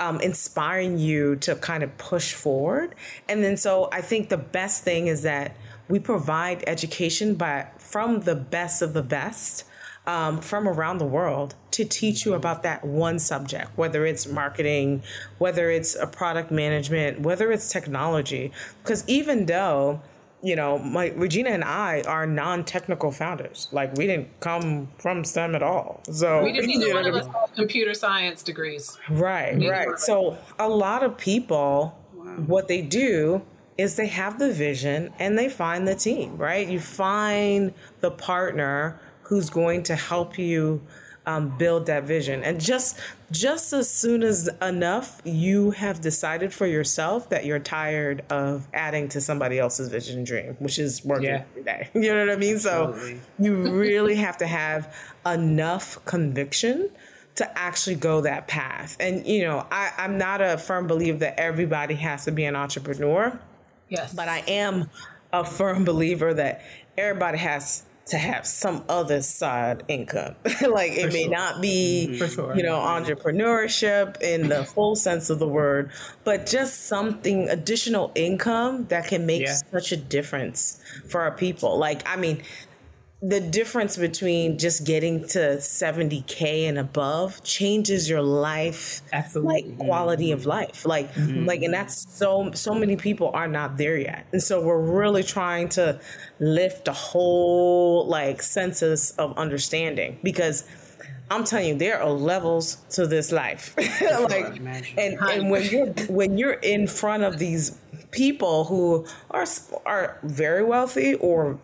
Um, inspiring you to kind of push forward. And then so I think the best thing is that we provide education by, from the best of the best um, from around the world to teach you about that one subject, whether it's marketing, whether it's a product management, whether it's technology. Because even though, you know, my, Regina and I are non-technical founders. Like we didn't come from STEM at all. So we didn't either one of us have computer science degrees. Right, neither right. So a lot of people, wow. what they do is they have the vision and they find the team, right? You find the partner who's going to help you Um, build that vision. And just just as soon as enough, you have decided for yourself that you're tired of adding to somebody else's vision and dream, which is working yeah. every day. You know what I mean? So Absolutely. You really have to have enough conviction to actually go that path. And, you know, I, I'm not a firm believer that everybody has to be an entrepreneur. Yes. But I am a firm believer that everybody has to have some other side income. Like For it may sure. not be, For sure. you know, entrepreneurship in the full sense of the word, but just something additional income that can make yeah. such a difference for our people. Like, I mean, the difference between just getting to seventy K and above changes your life, Absolutely. like quality of life. Like, mm-hmm. like, and that's so, so many people are not there yet. And so we're really trying to lift the whole like census of understanding, because I'm telling you, there are levels to this life. Like, and, and when you're, when you're in front of these people who are, are very wealthy or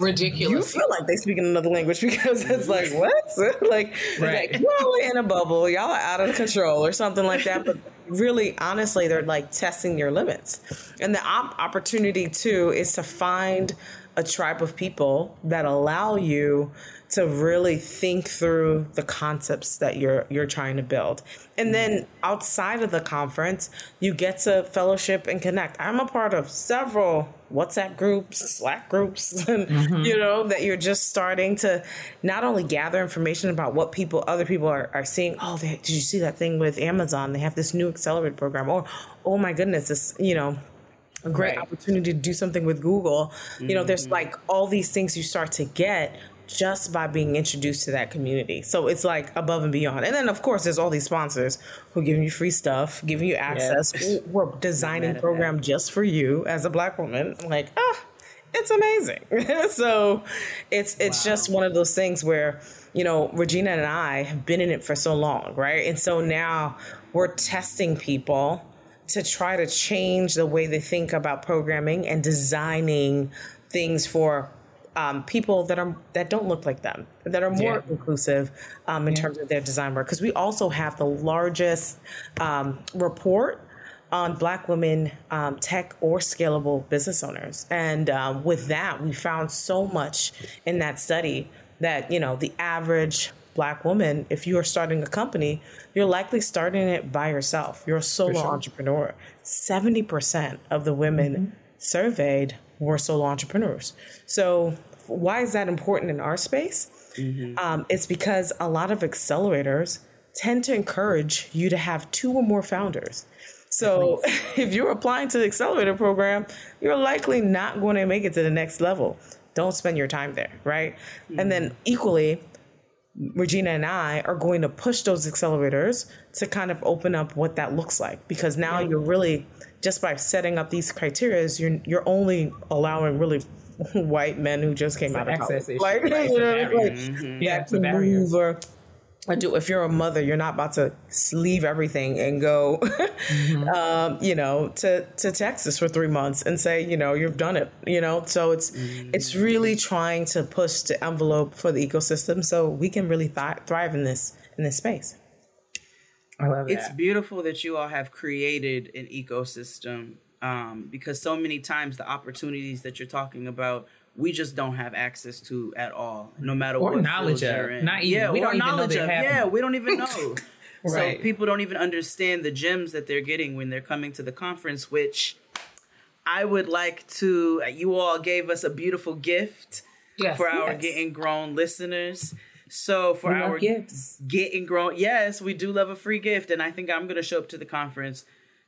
ridiculous, you feel like they speak in another language, because it's like, what? Like, right. like you're only in a bubble, y'all are out of control or something like that. But really, honestly, they're like testing your limits. And the op- opportunity too is to find a tribe of people that allow you to really think through the concepts that you're you're trying to build. And then outside of the conference, you get to fellowship and connect. I'm a part of several WhatsApp groups, Slack groups, and, mm-hmm. you know, that you're just starting to not only gather information about what people, other people are, are seeing. Oh, they, did you see that thing with Amazon? They have this new accelerator program. Or, oh my goodness, this, you know, a great right. opportunity to do something with Google. Mm-hmm. You know, there's like all these things you start to get just by being introduced to that community. So it's like above and beyond. And then, of course, there's all these sponsors who give you free stuff, give you access. Yes. We're designing a program that. just for you as a Black woman. I'm like, ah, it's amazing. So it's it's wow. just one of those things where, you know, Regina and I have been in it for so long, right? And so now we're testing people to try to change the way they think about programming and designing things for Um, people that are that don't look like them, that are more yeah. inclusive um, in yeah. terms of their design work. Because we also have the largest um, report on Black women um, tech or scalable business owners. And um, with that, we found so much in that study that, you know, the average Black woman, if you are starting a company, you're likely starting it by yourself. You're a solo sure. entrepreneur. seventy percent of the women mm-hmm. surveyed were solo entrepreneurs. So why is that important in our space? Mm-hmm. Um, it's because a lot of accelerators tend to encourage you to have two or more founders. So if you're applying to the accelerator program, you're likely not going to make it to the next level. Don't spend your time there, right? Mm-hmm. And then equally, Regina and I are going to push those accelerators to kind of open up what that looks like, because now yeah. you're really, just by setting up these criteria, you're you're only allowing really white men who just came it's out of college. Issue. Like, right. you know, like mm-hmm. yeah, that's a barrier. Move or, or do, if you're a mother, you're not about to leave everything and go, mm-hmm. um, you know, to, to Texas for three months and say, you know, you've done it, you know. So it's mm-hmm. it's really trying to push the envelope for the ecosystem so we can really th- thrive in this in this space. I love that. It's beautiful that you all have created an ecosystem um, because so many times the opportunities that you're talking about, we just don't have access to at all, no matter or what knowledge of. In. Not even. Yeah, we don't knowledge even know of. Yeah, we don't even know. Right. So people don't even understand the gems that they're getting when they're coming to the conference, which I would like to. You all gave us a beautiful gift yes, for our yes. Getting Grown listeners. So for we our gifts, Getting Grown, yes, we do love a free gift, and I think I'm going to show up to the conference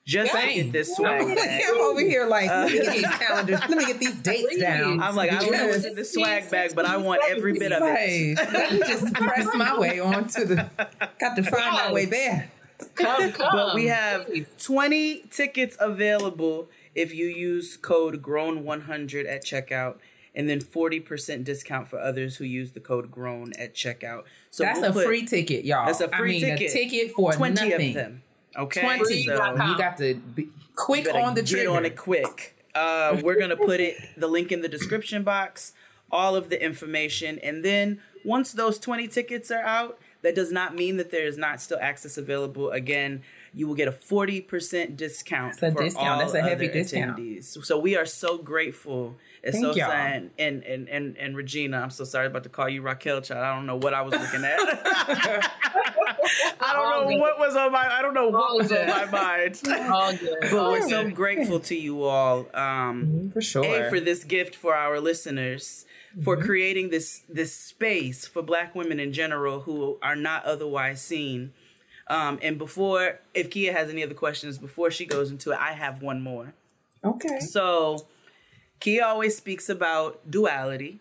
just Dang. to get this swag bag. I'm over here like, uh, let me get these calendars, let me get these dates down. I'm like, I want to get this swag bag, but I want every bit of it. Let me just press my way on to the, got to find my way there. Come, come. But we have twenty tickets available if you use code grown one hundred at checkout. And then forty percent discount for others who use the code GROWN at checkout. So that's we'll a put, free ticket, y'all. That's a free I mean, ticket. A ticket for twenty nothing. Of them. Okay. twenty So you got to be quick on the trigger. Get on it quick. Uh, we're going to put it the link in the description box, all of the information. And then once those twenty tickets are out, that does not mean that there is not still access available. Again, you will get a forty percent discount. It's a discount. That's a heavy discount. Attendees. So we are so grateful. And Thank so y'all. And, and, and, and Regina, I'm so sorry about to call you Raquel, child. I don't know what I was looking at. I don't know what was on my, I don't know what was on my mind. But we're so grateful to you all. Um, for sure. A, for this gift for our listeners, for mm-hmm. creating this, this space for Black women in general who are not otherwise seen. Um, and before, if Kia has any other questions, before she goes into it, I have one more. Okay. So Kia always speaks about duality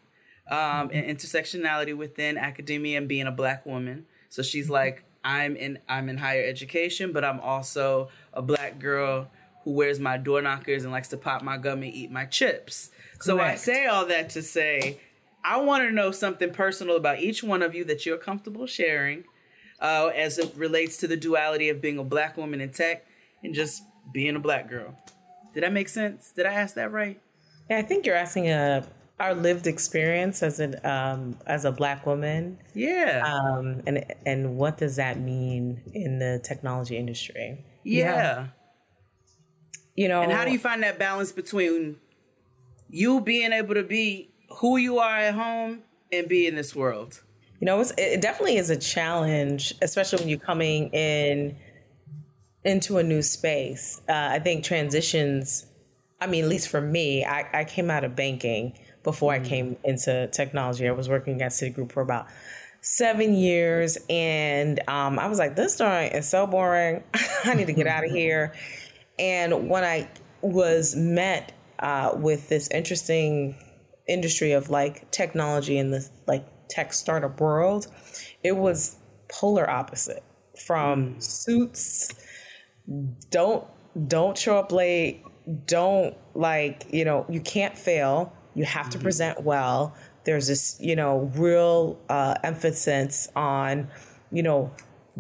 um, mm-hmm. and intersectionality within academia and being a Black woman. So she's like, I'm in I'm in higher education, but I'm also a Black girl who wears my door knockers and likes to pop my gum and eat my chips. Correct. So I say all that to say, I want to know something personal about each one of you that you're comfortable sharing uh, as it relates to the duality of being a Black woman in tech and just being a Black girl. Did that make sense? Did I ask that right? Yeah, I think you're asking a, our lived experience as an um, as a Black woman. Yeah. Um, and, and what does that mean in the technology industry? Yeah. yeah. You know, and how do you find that balance between you being able to be who you are at home and be in this world? You know, it's, it definitely is a challenge, especially when you're coming in into a new space. Uh, I think transitions, I mean, at least for me, I, I came out of banking before mm-hmm. I came into technology. I was working at Citigroup for about seven years. And um, I was like, this story is so boring. I need to get out of here. And when I was met uh, with this interesting industry of like technology and the like tech startup world, it was polar opposite from mm. suits. Don't don't show up late. Don't like, you know, you can't fail. You have mm-hmm. to present well. There's this, you know, real uh, emphasis on, you know,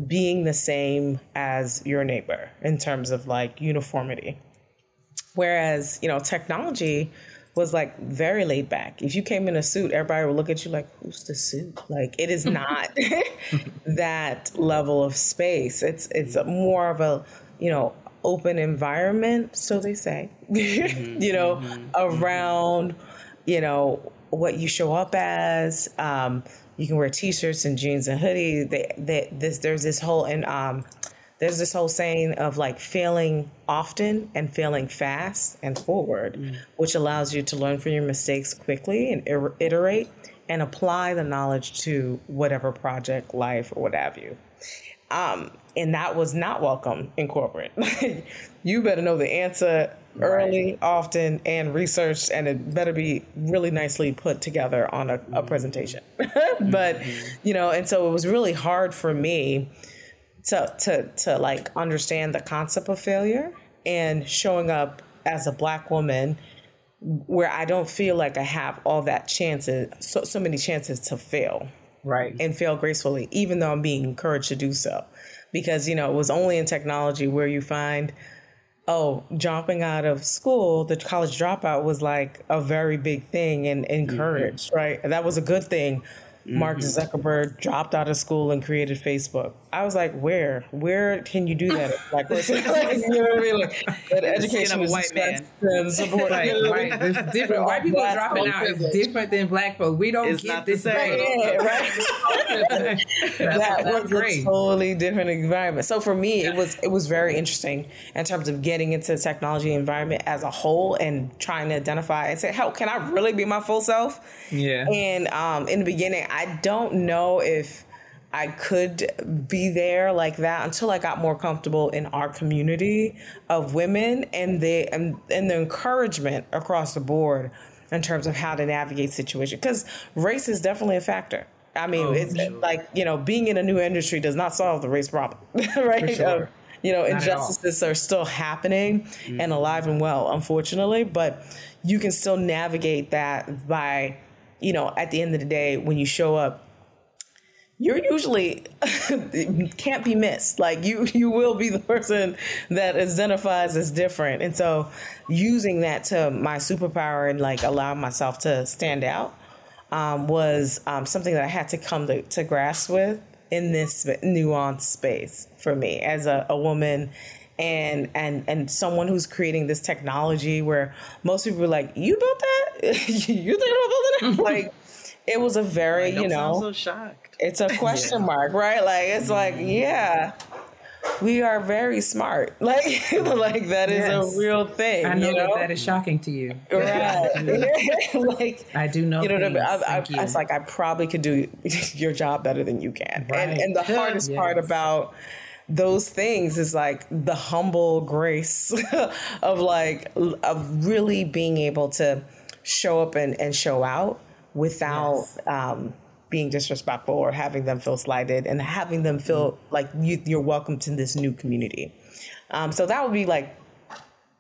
being the same as your neighbor in terms of like uniformity. Whereas, you know, technology was like very laid back. If you came in a suit, everybody would look at you like, who's the suit? Like, it is not that level of space. It's, it's a more of a, you know, open environment. So they say, mm-hmm, you know, mm-hmm, around, mm-hmm. you know, what you show up as, um, you can wear T-shirts and jeans and hoodies. They, they, this, there's this whole and um, there's this whole saying of like failing often and failing fast and forward, mm. which allows you to learn from your mistakes quickly and ir- iterate and apply the knowledge to whatever project, life, or what have you. Um, and that was not welcome in corporate. You better know the answer early, right. often, and researched, and it better be really nicely put together on a, mm-hmm. a presentation. But, mm-hmm. you know, and so it was really hard for me to, to, to like understand the concept of failure and showing up as a Black woman where I don't feel like I have all that chances, so, so many chances to fail. Right. And fail gracefully, even though I'm being encouraged to do so. Because, you know, it was only in technology where you find, oh, jumping out of school, the college dropout was like a very big thing and encouraged, mm-hmm. right? And that was a good thing. Mm-hmm. Mark Zuckerberg dropped out of school and created Facebook. I was like, where? Where can you do that? Like, you know what I mean? Like, that education was white man. Support, like, right. It's different. White people black dropping out is different than Black folks. We don't it's get this right. right? That was great. A totally different environment. So for me, it was it was very interesting in terms of getting into the technology environment as a whole and trying to identify and say, how can I really be my full self? Yeah. And um, in the beginning, I don't know if I could be there like that until I got more comfortable in our community of women and the and, and the encouragement across the board in terms of how to navigate situations. Because race is definitely a factor. I mean, oh, it's sure. like, you know, being in a new industry does not solve the race problem, right? For sure. um, you know, not injustices are still happening mm-hmm. and alive and well, unfortunately, but you can still navigate that by, you know, at the end of the day, when you show up, you're usually can't be missed. Like you, you will be the person that identifies as different. And so using that to my superpower and like allowing myself to stand out um, was um, something that I had to come to, to grasp with in this nuanced space for me as a, a woman and and and someone who's creating this technology where most people were like, you built that? You think about building it? Like, it was a very, you know, so shocked. It's a question yeah. mark, right? Like, it's like, yeah, we are very smart. Like, like that is yes. a real thing. I know, you know? That, that is shocking to you. Right. Like, I do know. You know things. What I mean? It's like, I probably could do your job better than you can. Right. And, and the hardest yes. part about those things is like the humble grace of like, of really being able to show up and, and show out without yes. um, being disrespectful or having them feel slighted and having them feel mm-hmm. like you, you're welcome to this new community. Um, so that would be like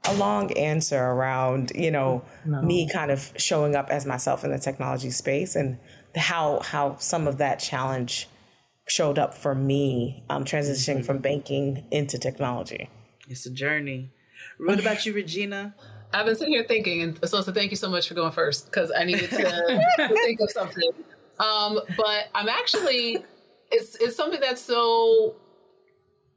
a long answer around, you know, no. me kind of showing up as myself in the technology space and how, how some of that challenge showed up for me um, transitioning mm-hmm. from banking into technology. It's a journey. What about you, Regina? I've been sitting here thinking, and so, so thank you so much for going first, because I needed to think of something. Um, but I'm actually, it's it's something that's so,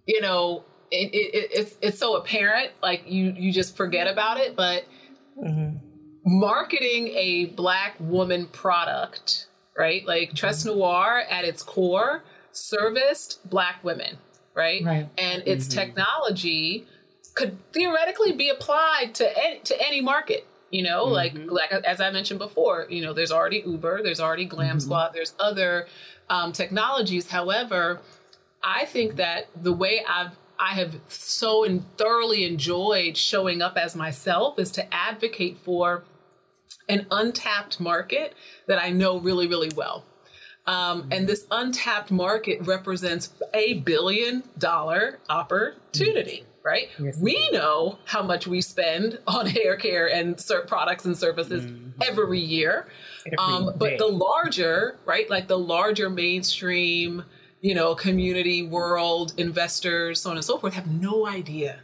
you know, it, it, it's it's so apparent, like you, you just forget about it. But mm-hmm. marketing a Black woman product, right? Like Tres Noir at its core serviced Black women, right? Right. And its mm-hmm. technology could theoretically be applied to any, to any market, you know, mm-hmm. like, like, as I mentioned before, you know, there's already Uber, there's already Glam mm-hmm. Squad, there's other um, technologies. However, I think that the way I've, I have so in, thoroughly enjoyed showing up as myself is to advocate for an untapped market that I know really, really well. Um, and this untapped market represents a billion dollar opportunity. Mm-hmm. Right? Yes. We know how much we spend on hair care and cert products and services mm-hmm. every year. Every um, but the larger, right? Like the larger mainstream, you know, community, world, investors, so on and so forth have no idea.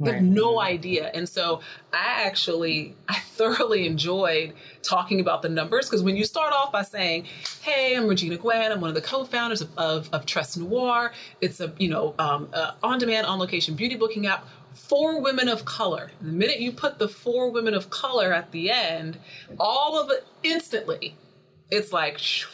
Right. Have no idea. And so I actually, I thoroughly enjoyed talking about the numbers, because when you start off by saying, hey, I'm Regina Gwen, I'm one of the co-founders of, of, of Tres Noir. It's a, you know, um, uh, on-demand, on-location beauty booking app for women of color. The minute you put the for women of color at the end, all of it instantly, it's like, shoo,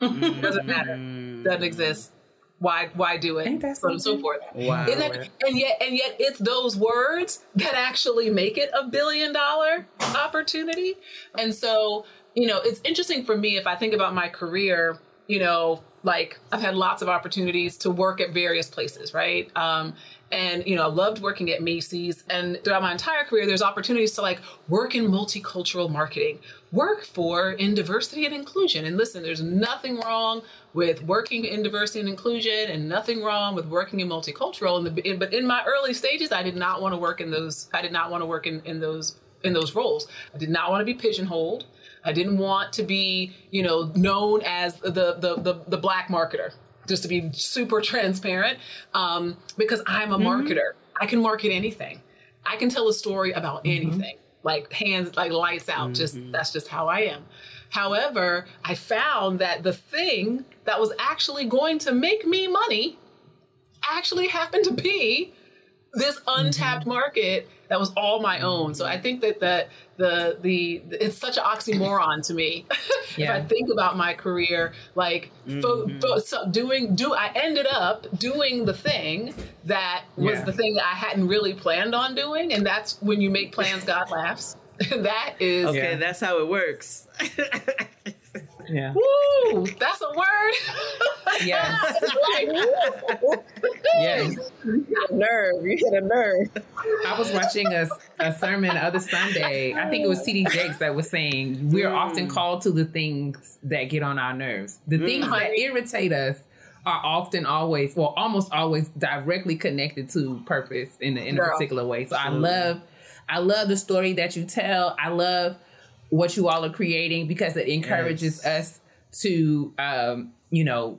mm-hmm. doesn't matter. Doesn't exist. Why? Why do it? And so, so forth. Wow. And, that, and yet, and yet, it's those words that actually make it a billion-dollar opportunity. And so, you know, it's interesting for me if I think about my career. You know, like I've had lots of opportunities to work at various places, right? Um, and you know, I loved working at Macy's. And throughout my entire career, there's opportunities to like work in multicultural marketing, work for in diversity and inclusion. And listen, there's nothing wrong with working in diversity and inclusion, and nothing wrong with working in multicultural. And the, in, but in my early stages, I did not want to work in those. I did not want to work in, in those in those roles. I did not want to be pigeonholed. I didn't want to be, you know, known as the the the, the Black marketer. Just to be super transparent, um, because I'm a mm-hmm. marketer. I can market anything. I can tell a story about mm-hmm. anything. Like hands, like lights out. Mm-hmm. Just that's just how I am. However, I found that the thing that was actually going to make me money actually happened to be this untapped mm-hmm. market that was all my own. So I think that the the the, the it's such an oxymoron to me. Yeah. If I think about my career, like mm-hmm. fo- fo- so doing do I ended up doing the thing that was yeah. the thing that I hadn't really planned on doing, and that's when you make plans, God laughs. That is okay. Yeah. That's how it works. Yeah. Woo! That's a word. Yes. Like, yes. You hit a nerve. You hit a nerve. I was watching a, a sermon the other Sunday. I think it was T D Jakes that was saying we're mm. often called to the things that get on our nerves. The mm. things that irritate us are often always, well, almost always directly connected to purpose in, in a particular way. So I love, I love the story that you tell. I love what you all are creating, because it encourages yes. us to, um, you know,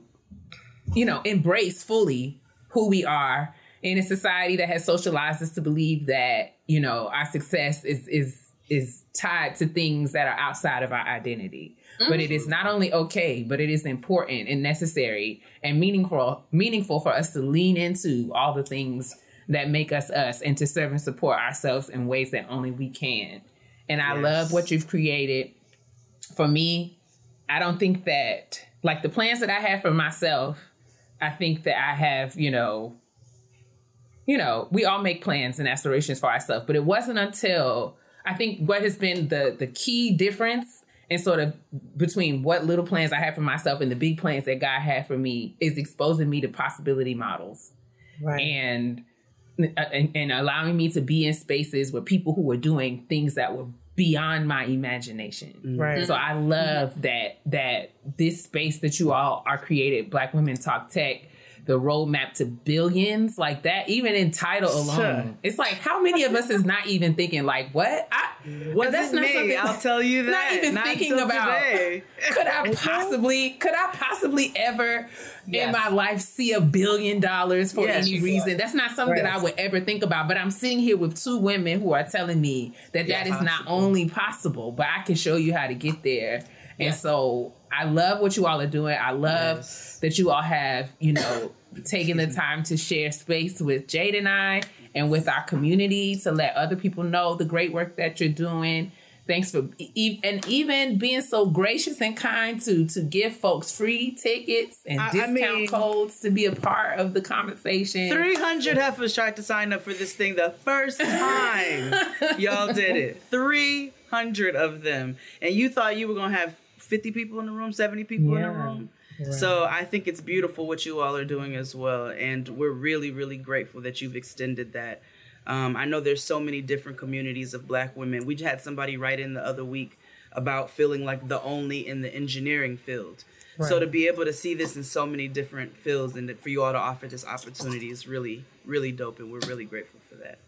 you know, embrace fully who we are in a society that has socialized us to believe that, you know, our success is, is is tied to things that are outside of our identity. Mm-hmm. But it is not only okay, but it is important and necessary and meaningful, meaningful for us to lean into all the things that make us us and to serve and support ourselves in ways that only we can. And I yes. love what you've created. For me, I don't think that, like the plans that I have for myself, I think that I have, you know, you know, we all make plans and aspirations for ourselves, but it wasn't until I think what has been the the key difference in sort of between what little plans I had for myself and the big plans that God had for me is exposing me to possibility models. Right. And, and, and allowing me to be in spaces where people who were doing things that were beyond my imagination. Right. So I love that, that this space that you all are created, Black Women Talk Tech, the roadmap to billions, like that, even in title alone. Sure. It's like, how many of us is not even thinking like, what? I, well, that's not me. Something I'll tell you that. Not even not thinking about, today. could I possibly, could I possibly ever yes. in my life see a billion dollars for yes, any reason? Would. That's not something right. that I would ever think about, but I'm sitting here with two women who are telling me that yeah, that is possible. Not only possible, but I can show you how to get there. Yeah. And so I love what you all are doing. I love yes. that you all have, you know, taken the time to share space with Jade and I and with our community to let other people know the great work that you're doing. Thanks for, e- and even being so gracious and kind to to give folks free tickets and I, discount I mean, codes to be a part of the conversation. three hundred heifers tried to sign up for this thing the first time y'all did it. three hundred of them. And you thought you were going to have fifty people in the room, seventy people yeah. in the room. Right. So I think it's beautiful what you all are doing as well. And we're really, really grateful that you've extended that. Um, I know there's so many different communities of Black women. We had somebody write in the other week about feeling like the only in the engineering field. Right. So to be able to see this in so many different fields and for you all to offer this opportunity is really, really dope. And we're really grateful for that.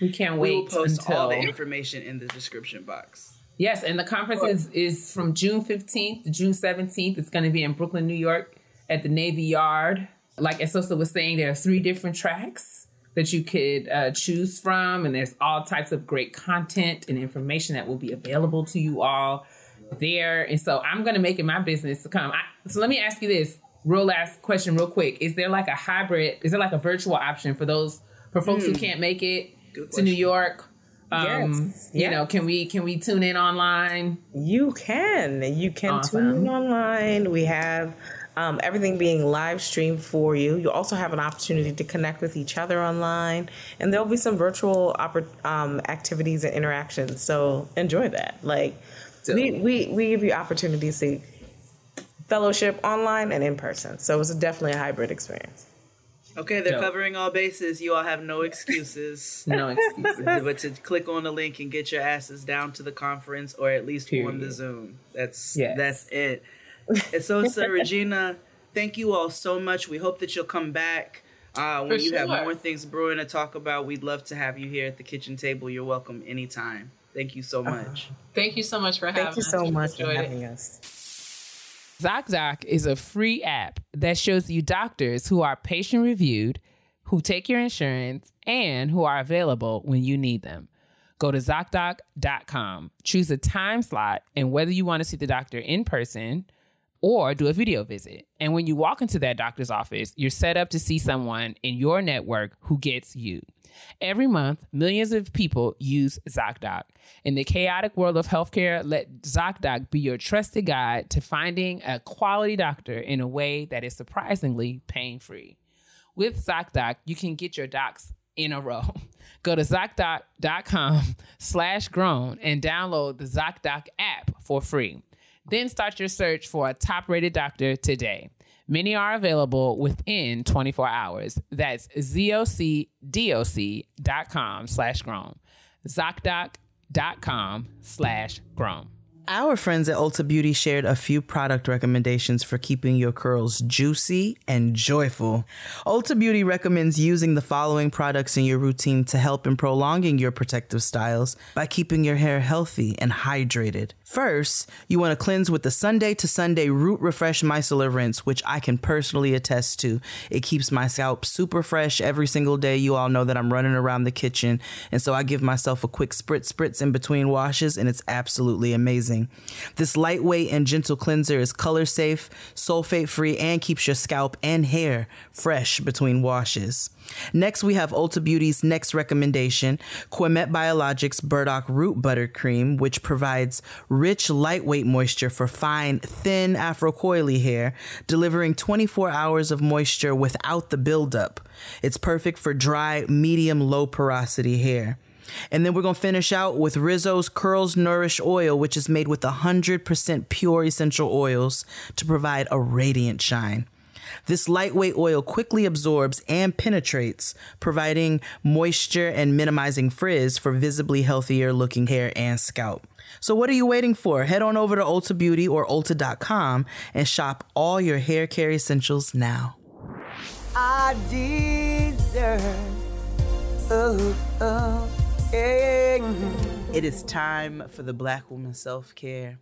We can't wait. We'll post until... all the information in the description box. Yes, and the conference is, is from June fifteenth to June seventeenth. It's going to be in Brooklyn, New York at the Navy Yard. Like Asosa was saying, there are three different tracks that you could uh, choose from, and there's all types of great content and information that will be available to you all there. And so I'm going to make it my business to come. I, so let me ask you this real last question real quick. Is there like a hybrid, is there like a virtual option for those, for folks mm. who can't make it to New York? Um, yes. You yes. know, can we can we tune in online? You can. You can awesome. tune in online. We have um, everything being live streamed for you. You also have an opportunity to connect with each other online. And there'll be some virtual oppor- um, activities and interactions. So enjoy that. Like, so, we, we, we give you opportunities to fellowship online and in person. So it's definitely a hybrid experience. Okay, they're Dope. covering all bases. You all have no excuses. no excuses. But to click on the link and get your asses down to the conference or at least Period. on the Zoom. That's yes. that's it. Asosa, Regina, thank you all so much. We hope that you'll come back. Uh, when For you sure. have more things brewing to talk about, we'd love to have you here at the kitchen table. You're welcome anytime. Thank you so much. Uh, thank you so much for having us. Thank you so us. much for having it. us. ZocDoc is a free app that shows you doctors who are patient-reviewed, who take your insurance, and who are available when you need them. Go to ZocDoc dot com, choose a time slot, and whether you want to see the doctor in person or do a video visit. And when you walk into that doctor's office, you're set up to see someone in your network who gets you. Every month, millions of people use ZocDoc. In the chaotic world of healthcare, let ZocDoc be your trusted guide to finding a quality doctor in a way that is surprisingly pain-free. With ZocDoc, you can get your docs in a row. Go to ZocDoc.com slash grown and download the ZocDoc app for free. Then start your search for a top-rated doctor today. Many are available within twenty-four hours. That's zocdoc.com slash grown. ZocDoc.com slash grown. Our friends at Ulta Beauty shared a few product recommendations for keeping your curls juicy and joyful. Ulta Beauty recommends using the following products in your routine to help in prolonging your protective styles by keeping your hair healthy and hydrated. First, you want to cleanse with the Sunday to Sunday Root Refresh Micellar Rinse, which I can personally attest to. It keeps my scalp super fresh every single day. You all know that I'm running around the kitchen, and so I give myself a quick spritz spritz in between washes, and it's absolutely amazing. This lightweight and gentle cleanser is color safe, sulfate free, and keeps your scalp and hair fresh between washes. Next, we have Ulta Beauty's next recommendation, Quimette Biologics Burdock Root Butter Cream, which provides rich, lightweight moisture for fine, thin, afro-coily hair, delivering twenty-four hours of moisture without the buildup. It's perfect for dry, medium, low porosity hair. And then we're going to finish out with Rizzo's Curls Nourish Oil, which is made with one hundred percent pure essential oils to provide a radiant shine. This lightweight oil quickly absorbs and penetrates, providing moisture and minimizing frizz for visibly healthier looking hair and scalp. So what are you waiting for? Head on over to Ulta Beauty or Ulta dot com and shop all your hair care essentials now. I deserve, oh, oh. It is time for the Black Woman Self-Care.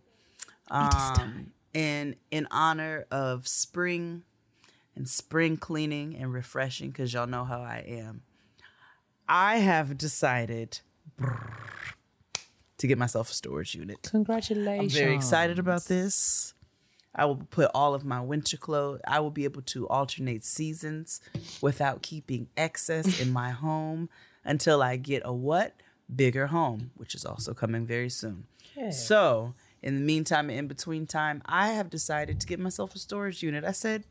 Um, and in honor of spring and spring cleaning and refreshing, because y'all know how I am, I have decided to get myself a storage unit. Congratulations. I'm very excited about this. I will put all of my winter clothes. I will be able to alternate seasons without keeping excess in my home until I get a what? Bigger home, which is also coming very soon. Okay. So in the meantime, in between time, I have decided to get myself a storage unit. I said,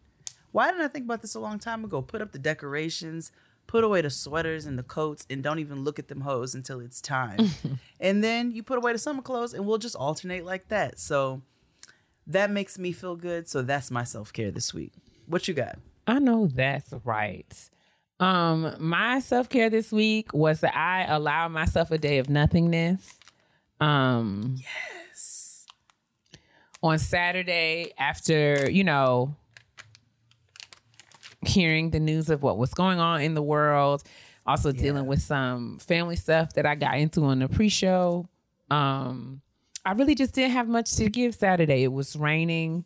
why didn't I think about this a long time ago? Put up the decorations, put away the sweaters and the coats, and don't even look at them hoes until it's time. And then you put away the summer clothes and we'll just alternate like that. So that makes me feel good. So that's my self-care this week. What you got? I know that's right. Um, my self-care this week was that I allowed myself a day of nothingness. Um, yes. On Saturday, after, you know, hearing the news of what was going on in the world, also yeah. dealing with some family stuff that I got into on the pre-show. Um, I really just didn't have much to give Saturday. It was raining.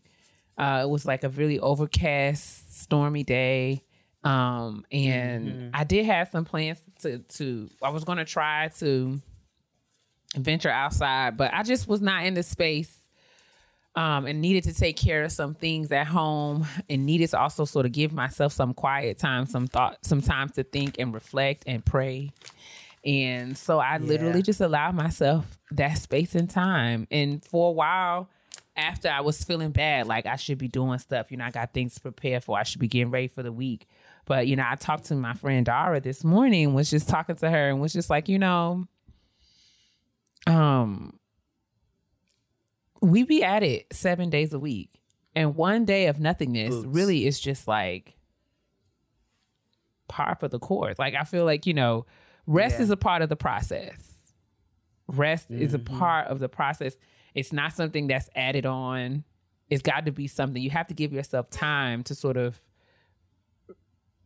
Uh, it was like a really overcast, stormy day. Um, and mm-hmm. I did have some plans to, to, I was going to try to venture outside, but I just was not in the space, um, and needed to take care of some things at home and needed to also sort of give myself some quiet time, some thought, some time to think and reflect and pray. And so I yeah. literally just allowed myself that space and time. And for a while after, I was feeling bad, like I should be doing stuff, you know, I got things prepared for, I should be getting ready for the week. But, you know, I talked to my friend Dara this morning, was just talking to her and was just like, you know, um, we be at it seven days a week. And one day of nothingness Oops. really is just like par for the course. Like, I feel like, you know, rest yeah. is a part of the process. Rest mm-hmm. is a part of the process. It's not something that's added on. It's got to be something. You have to give yourself time to sort of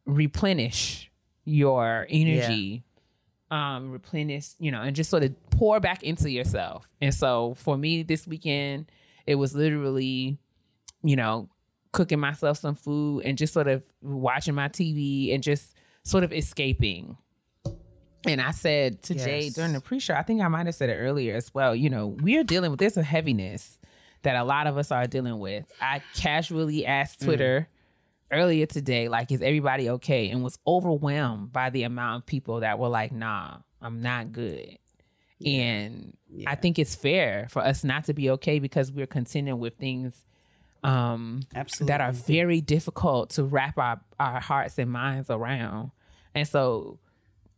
replenish your energy, yeah. um, replenish, you know, and just sort of pour back into yourself. And so for me this weekend, it was literally, you know, cooking myself some food and just sort of watching my T V and just sort of escaping. And I said to yes. Jade during the pre-show, I think I might've said it earlier as well, you know, we're dealing with, there's a heaviness that a lot of us are dealing with. I casually asked Twitter, mm. earlier today, like, is everybody okay? And was overwhelmed by the amount of people that were like, nah, I'm not good. Yeah. And yeah. I think it's fair for us not to be okay because we're contending with things um, Absolutely. that are very difficult to wrap our, our hearts and minds around. And so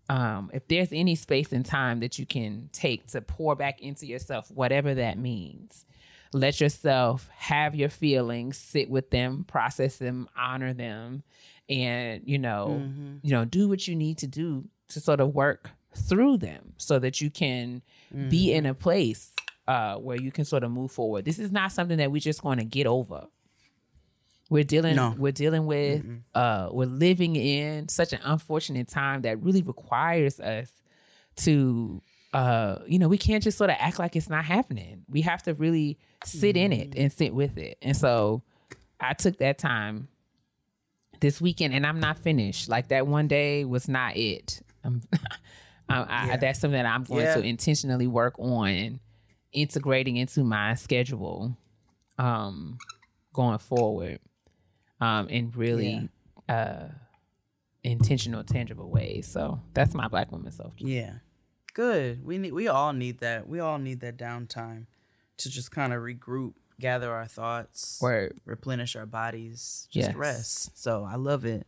um, if there's any space and time that you can take to pour back into yourself, whatever that means, let yourself have your feelings, sit with them, process them, honor them, and, you know, mm-hmm. you know, do what you need to do to sort of work through them so that you can mm-hmm. be in a place uh, where you can sort of move forward. This is not something that we're just going to get over. We're dealing, no. we're dealing with, mm-mm. uh, we're living in such an unfortunate time that really requires us to, uh, you know, we can't just sort of act like it's not happening. We have to really sit mm-hmm. in it and sit with it. And so I took that time this weekend, and I'm not finished. Like, that one day was not it. I'm, I'm, yeah. I, that's something that I'm going yeah. to intentionally work on integrating into my schedule, um, going forward. Um, in really yeah. uh, intentional, tangible ways. So that's my Black woman self-care. Yeah, good. We need. We all need that. We all need that downtime to just kind of regroup, gather our thoughts, Word. replenish our bodies, just yes. rest. So I love it.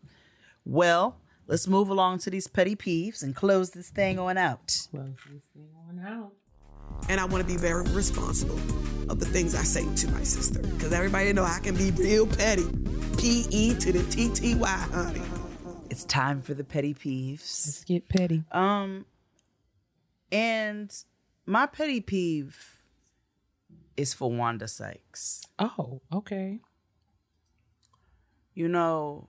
Well, let's move along to these petty peeves and close this thing on out. Close this thing on out. And I want to be very responsible of the things I say to my sister, because everybody know I can be real petty. P E to the T T Y, honey. It's time for the petty peeves. Let's get petty. Um, and my petty peeve is for Wanda Sykes. Oh, okay. You know,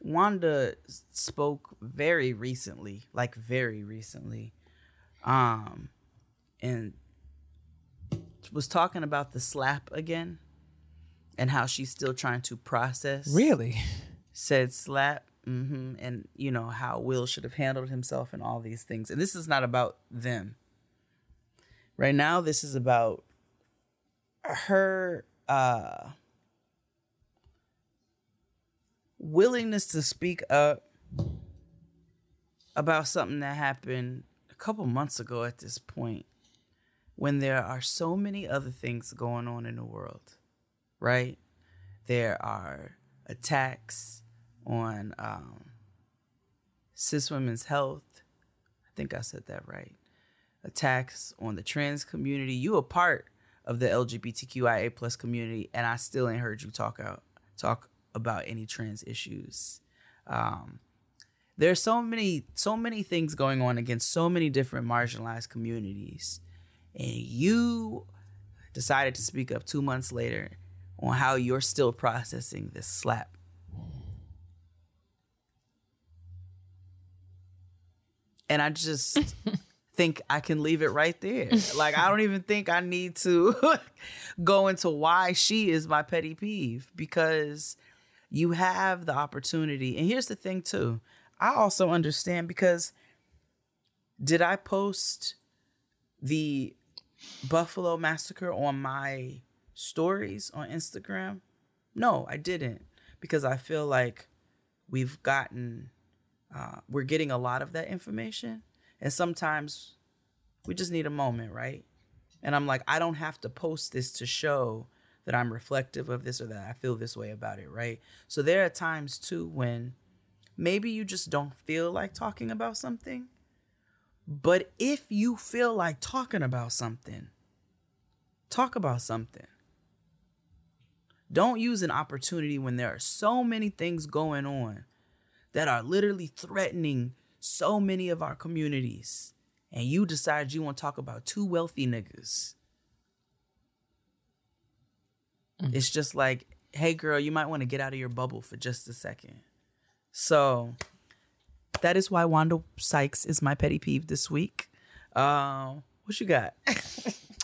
Wanda spoke very recently, like very recently, um, and was talking about the slap again. And how she's still trying to process. Really? Said slap. Mm-hmm. And, you know, how Will should have handled himself and all these things. And this is not about them. Right now, this is about her uh, willingness to speak up about something that happened a couple months ago at this point, when there are so many other things going on in the world. Right? There are attacks on um, cis women's health. I think I said that right. Attacks on the trans community. You a part of the L G B T Q I A plus community, and I still ain't heard you talk out talk about any trans issues. Um, there's so many so many things going on against so many different marginalized communities, and you decided to speak up two months later on how you're still processing this slap. And I just think I can leave it right there. Like, I don't even think I need to go into why she is my petty peeve, because you have the opportunity. And here's the thing too. I also understand, because did I post the Buffalo massacre on my stories on Instagram? No, I didn't, because I feel like we've gotten, uh, we're getting a lot of that information, and sometimes we just need a moment, right? And I'm like, I don't have to post this to show that I'm reflective of this or that I feel this way about it, right? So there are times too when maybe you just don't feel like talking about something, but if you feel like talking about something, talk about something. Don't use an opportunity when there are so many things going on that are literally threatening so many of our communities, and you decide you want to talk about two wealthy niggas. Mm. It's just like, hey, girl, you might want to get out of your bubble for just a second. So that is why Wanda Sykes is my petty peeve this week. Uh, what you got?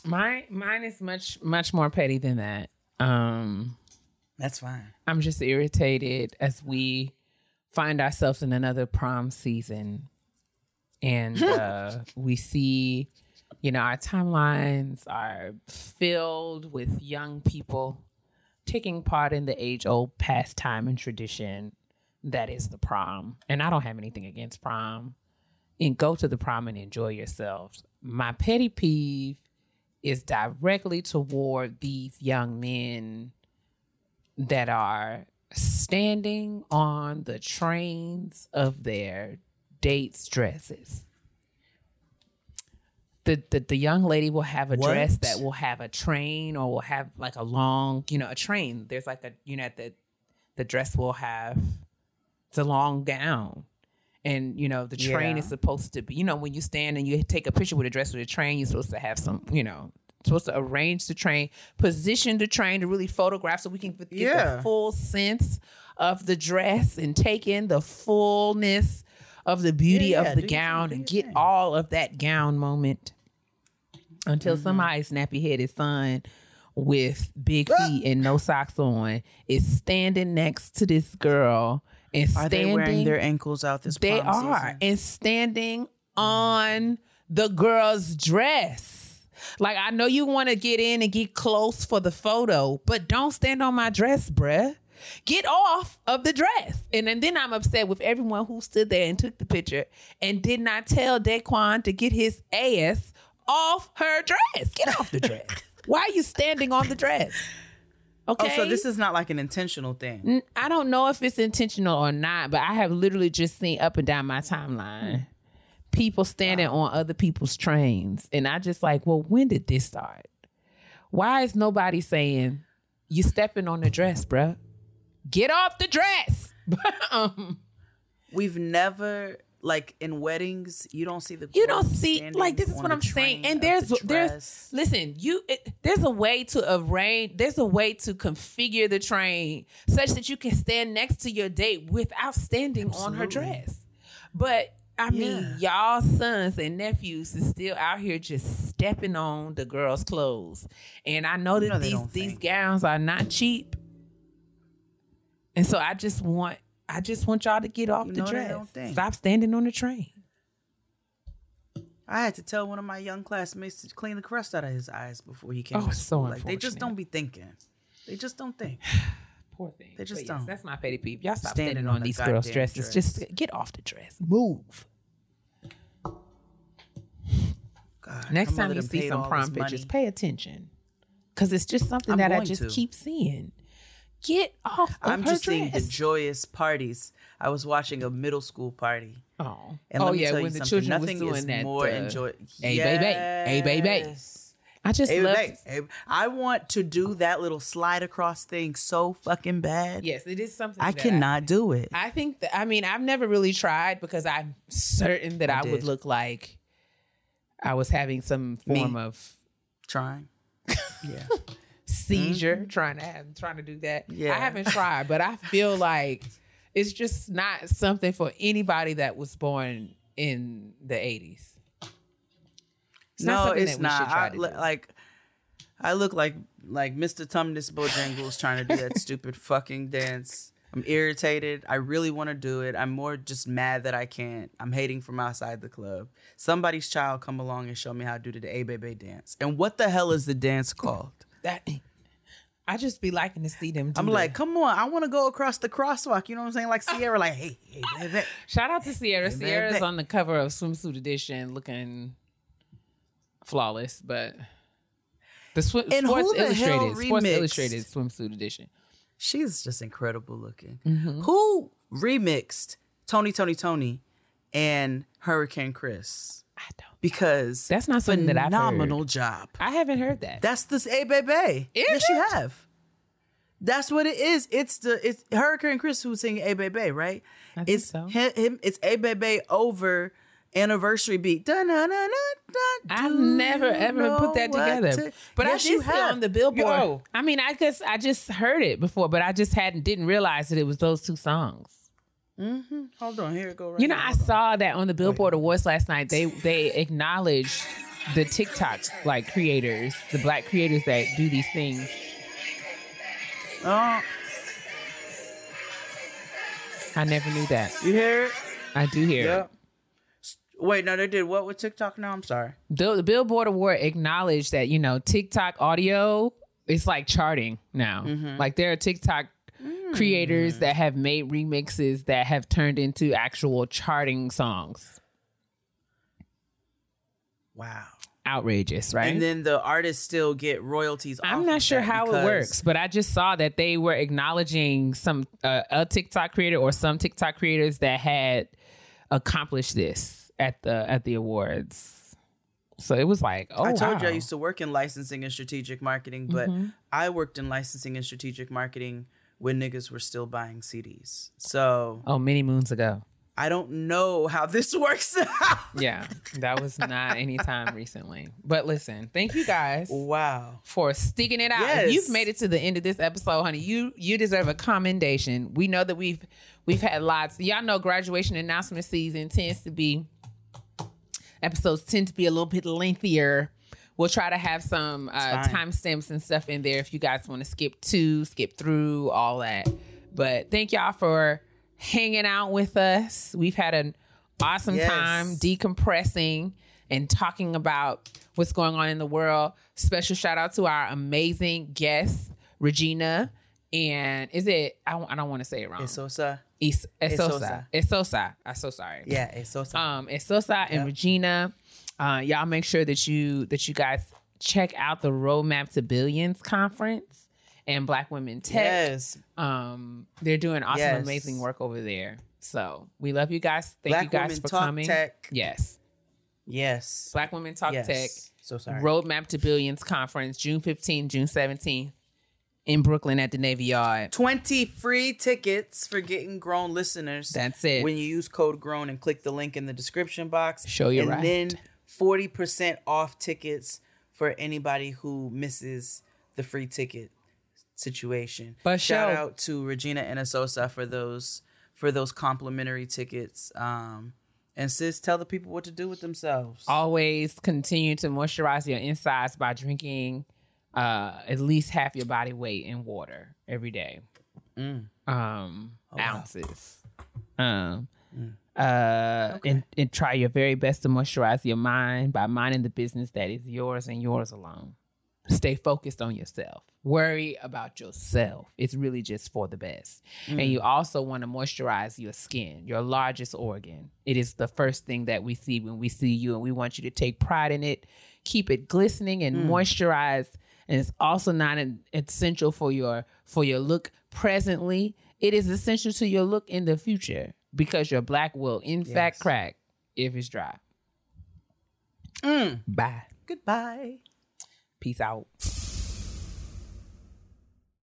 Mine, mine is much, much more petty than that. Um, That's fine. I'm just irritated as we find ourselves in another prom season, and uh, we see, you know, our timelines are filled with young people taking part in the age-old pastime and tradition that is the prom. And I don't have anything against prom. And go to the prom and enjoy yourselves. My petty peeve is directly toward these young men that are standing on the trains of their dates' dresses. The, the, the young lady will have a what? dress that will have a train, or will have like a long, you know, a train. There's like a, you know, the, the dress will have, it's a long gown. And, you know, the train yeah. is supposed to be, you know, when you stand and you take a picture with a dress with a train, you're supposed to have some, you know, supposed to arrange the train, position the train to really photograph so we can get yeah. the full sense of the dress and take in the fullness of the beauty yeah, yeah. of the do gown and get thing. all of that gown moment until mm-hmm. somebody snappy-headed son with big feet and no socks on is standing next to this girl. And are standing, they wearing their ankles out this They are. Season? And standing on the girl's dress. Like, I know you want to get in and get close for the photo, but don't stand on my dress, bruh. Get off of the dress. And, and then I'm upset with everyone who stood there and took the picture and did not tell Daquan to get his ass off her dress. Get off the dress. Why are you standing on the dress? Okay. Oh, so this is not like an intentional thing. I don't know if it's intentional or not, but I have literally just seen up and down my timeline people standing wow. on other people's trains. And I just like, well, when did this start? Why is nobody saying, you stepping on the dress, bruh? Get off the dress. um, We've never... Like in weddings, you don't see the you don't see like this is what I'm saying. And there's the there's listen you it, there's a way to arrange there's a way to configure the train such that you can stand next to your date without standing Absolutely. on her dress. But I yeah. mean, y'all sons and nephews is still out here just stepping on the girls' clothes, and I know that no, these these think. gowns are not cheap, and so I just want. I just want y'all to get off you the dress. Stop standing on the train. I had to tell one of my young classmates to clean the crust out of his eyes before he came. Oh, it's so unfortunate. Like, they just don't be thinking. They just don't think. Poor thing. They just but don't. Yes, that's my petty peeve. Y'all stop standing, standing on, on the these girls' dresses. Dress. Just get off the dress. Move. God, Next time you see some prom pictures, pay attention. Because it's just something I'm that I just to. keep seeing. Get off of I'm her just dress. Seeing the joyous parties. I was watching a middle school party. Oh, and let oh me yeah, tell when you the something. children Nothing was doing that. More uh, enjoy- hey, yes. baby, hey, baby. I just hey, love. Hey, I want to do that little slide across thing so fucking bad. Yes, it is something I that cannot I, do it. I think. That, I mean, I've never really tried because I'm certain that I, I would look like I was having some form me. of trying. Yeah. seizure mm-hmm. trying to have trying to do that yeah I haven't tried, but I feel like it's just not something for anybody that was born in the eighties. It's no not it's that not I, like I look like like Mister Tumnus Bojangles trying to do that stupid fucking dance. I'm irritated. I really want to do it. I'm more just mad that I can't. I'm hating from outside the club. Somebody's child come along and show me how to do the A-Bebe dance. And what the hell is the dance called? That I just be liking to see them do I'm like, that. Come on, I want to go across the crosswalk. You know what I'm saying? Like Sierra, like, hey, hey, baby. Shout out to Sierra. Hey, Sierra's baby. On the cover of Swimsuit Edition looking flawless, but the sw- Sports, Illustrated, Sports Illustrated Swimsuit Edition. She's just incredible looking. Mm-hmm. Who remixed Tony, Tony, Tony and Hurricane Chris? I don't. Because that's not something that I've phenomenal job. I haven't heard that. That's this a hey, baby. Yes, it? You have. That's what it is. It's the it's Hurricane Chris who's singing a hey, baby, right? I think it's so. him, him. It's a hey, baby over anniversary beat. I've never ever put that together, to, but yes, I did you have. It on the Billboard. Yo. I mean, I guess I just heard it before, but I just hadn't didn't realize that it was those two songs. Mm-hmm. Hold on, here it go. Right you know, now. I saw that on the Billboard Awards last night. They they acknowledged the TikTok like creators, the black creators that do these things. Oh, I never knew that. You hear it? I do hear yep. it. Wait, no, they did what with TikTok? No, I'm sorry. The, the Billboard Award acknowledged that you know TikTok audio is like charting now. Mm-hmm. Like there are TikTok. Creators mm. that have made remixes that have turned into actual charting songs. Wow. Outrageous, right? And then the artists still get royalties. I'm off not of sure how because... it works, but I just saw that they were acknowledging some uh, a TikTok creator or some TikTok creators that had accomplished this at the at the awards. So it was like, oh, I told wow. you I used to work in licensing and strategic marketing, but mm-hmm. I worked in licensing and strategic marketing when niggas were still buying C Ds. So, oh, many moons ago. I don't know how this works out. Yeah, that was not any time recently. But listen, thank you guys. Wow. For sticking it out. Yes. If you've made it to the end of this episode, honey, you you deserve a commendation. We know that we've we've had lots. Y'all know graduation announcement season tends to be, episodes tend to be a little bit lengthier. We'll try to have some uh, timestamps and stuff in there if you guys want to skip to, skip through, all that. But thank y'all for hanging out with us. We've had an awesome yes. time decompressing and talking about what's going on in the world. Special shout out to our amazing guest, Regina. And is it, I, I don't want to say it wrong. Esosa. Es, Esosa. Esosa. Esosa. I'm so sorry. Yeah, Esosa. Um, Esosa and yep. Regina. Uh, y'all make sure that you that you guys check out the Roadmap to Billions conference and Black Women Tech. Yes. Um, they're doing awesome, yes. amazing work over there. So we love you guys. Thank Black you guys for Talk coming. Tech. Yes. Yes. Black Women Talk yes. Tech. So sorry. Roadmap to Billions conference, June fifteenth, June seventeenth in Brooklyn at the Navy Yard. twenty free tickets for Getting Grown listeners. That's it. When you use code GROWN and click the link in the description box. Show your right. And then forty percent off tickets for anybody who misses the free ticket situation. But shout out to Regina and Esosa for those for those complimentary tickets. Um, and sis, tell the people what to do with themselves. Always continue to moisturize your insides by drinking uh, at least half your body weight in water every day. Mm. Um, oh, ounces. Wow. Um, mm. Uh, okay. and, and try your very best to moisturize your mind by minding the business that is yours and yours alone. Stay focused on yourself. Worry about yourself. It's really just for the best. Mm. And you also want to moisturize your skin, your largest organ. It is the first thing that we see when we see you, and we want you to take pride in it. Keep it glistening and mm. moisturized. And it's also not an essential for your for your look presently. It is essential to your look in the future. Because your black will, in yes. fact, crack if it's dry. Mm. Bye. Goodbye. Peace out.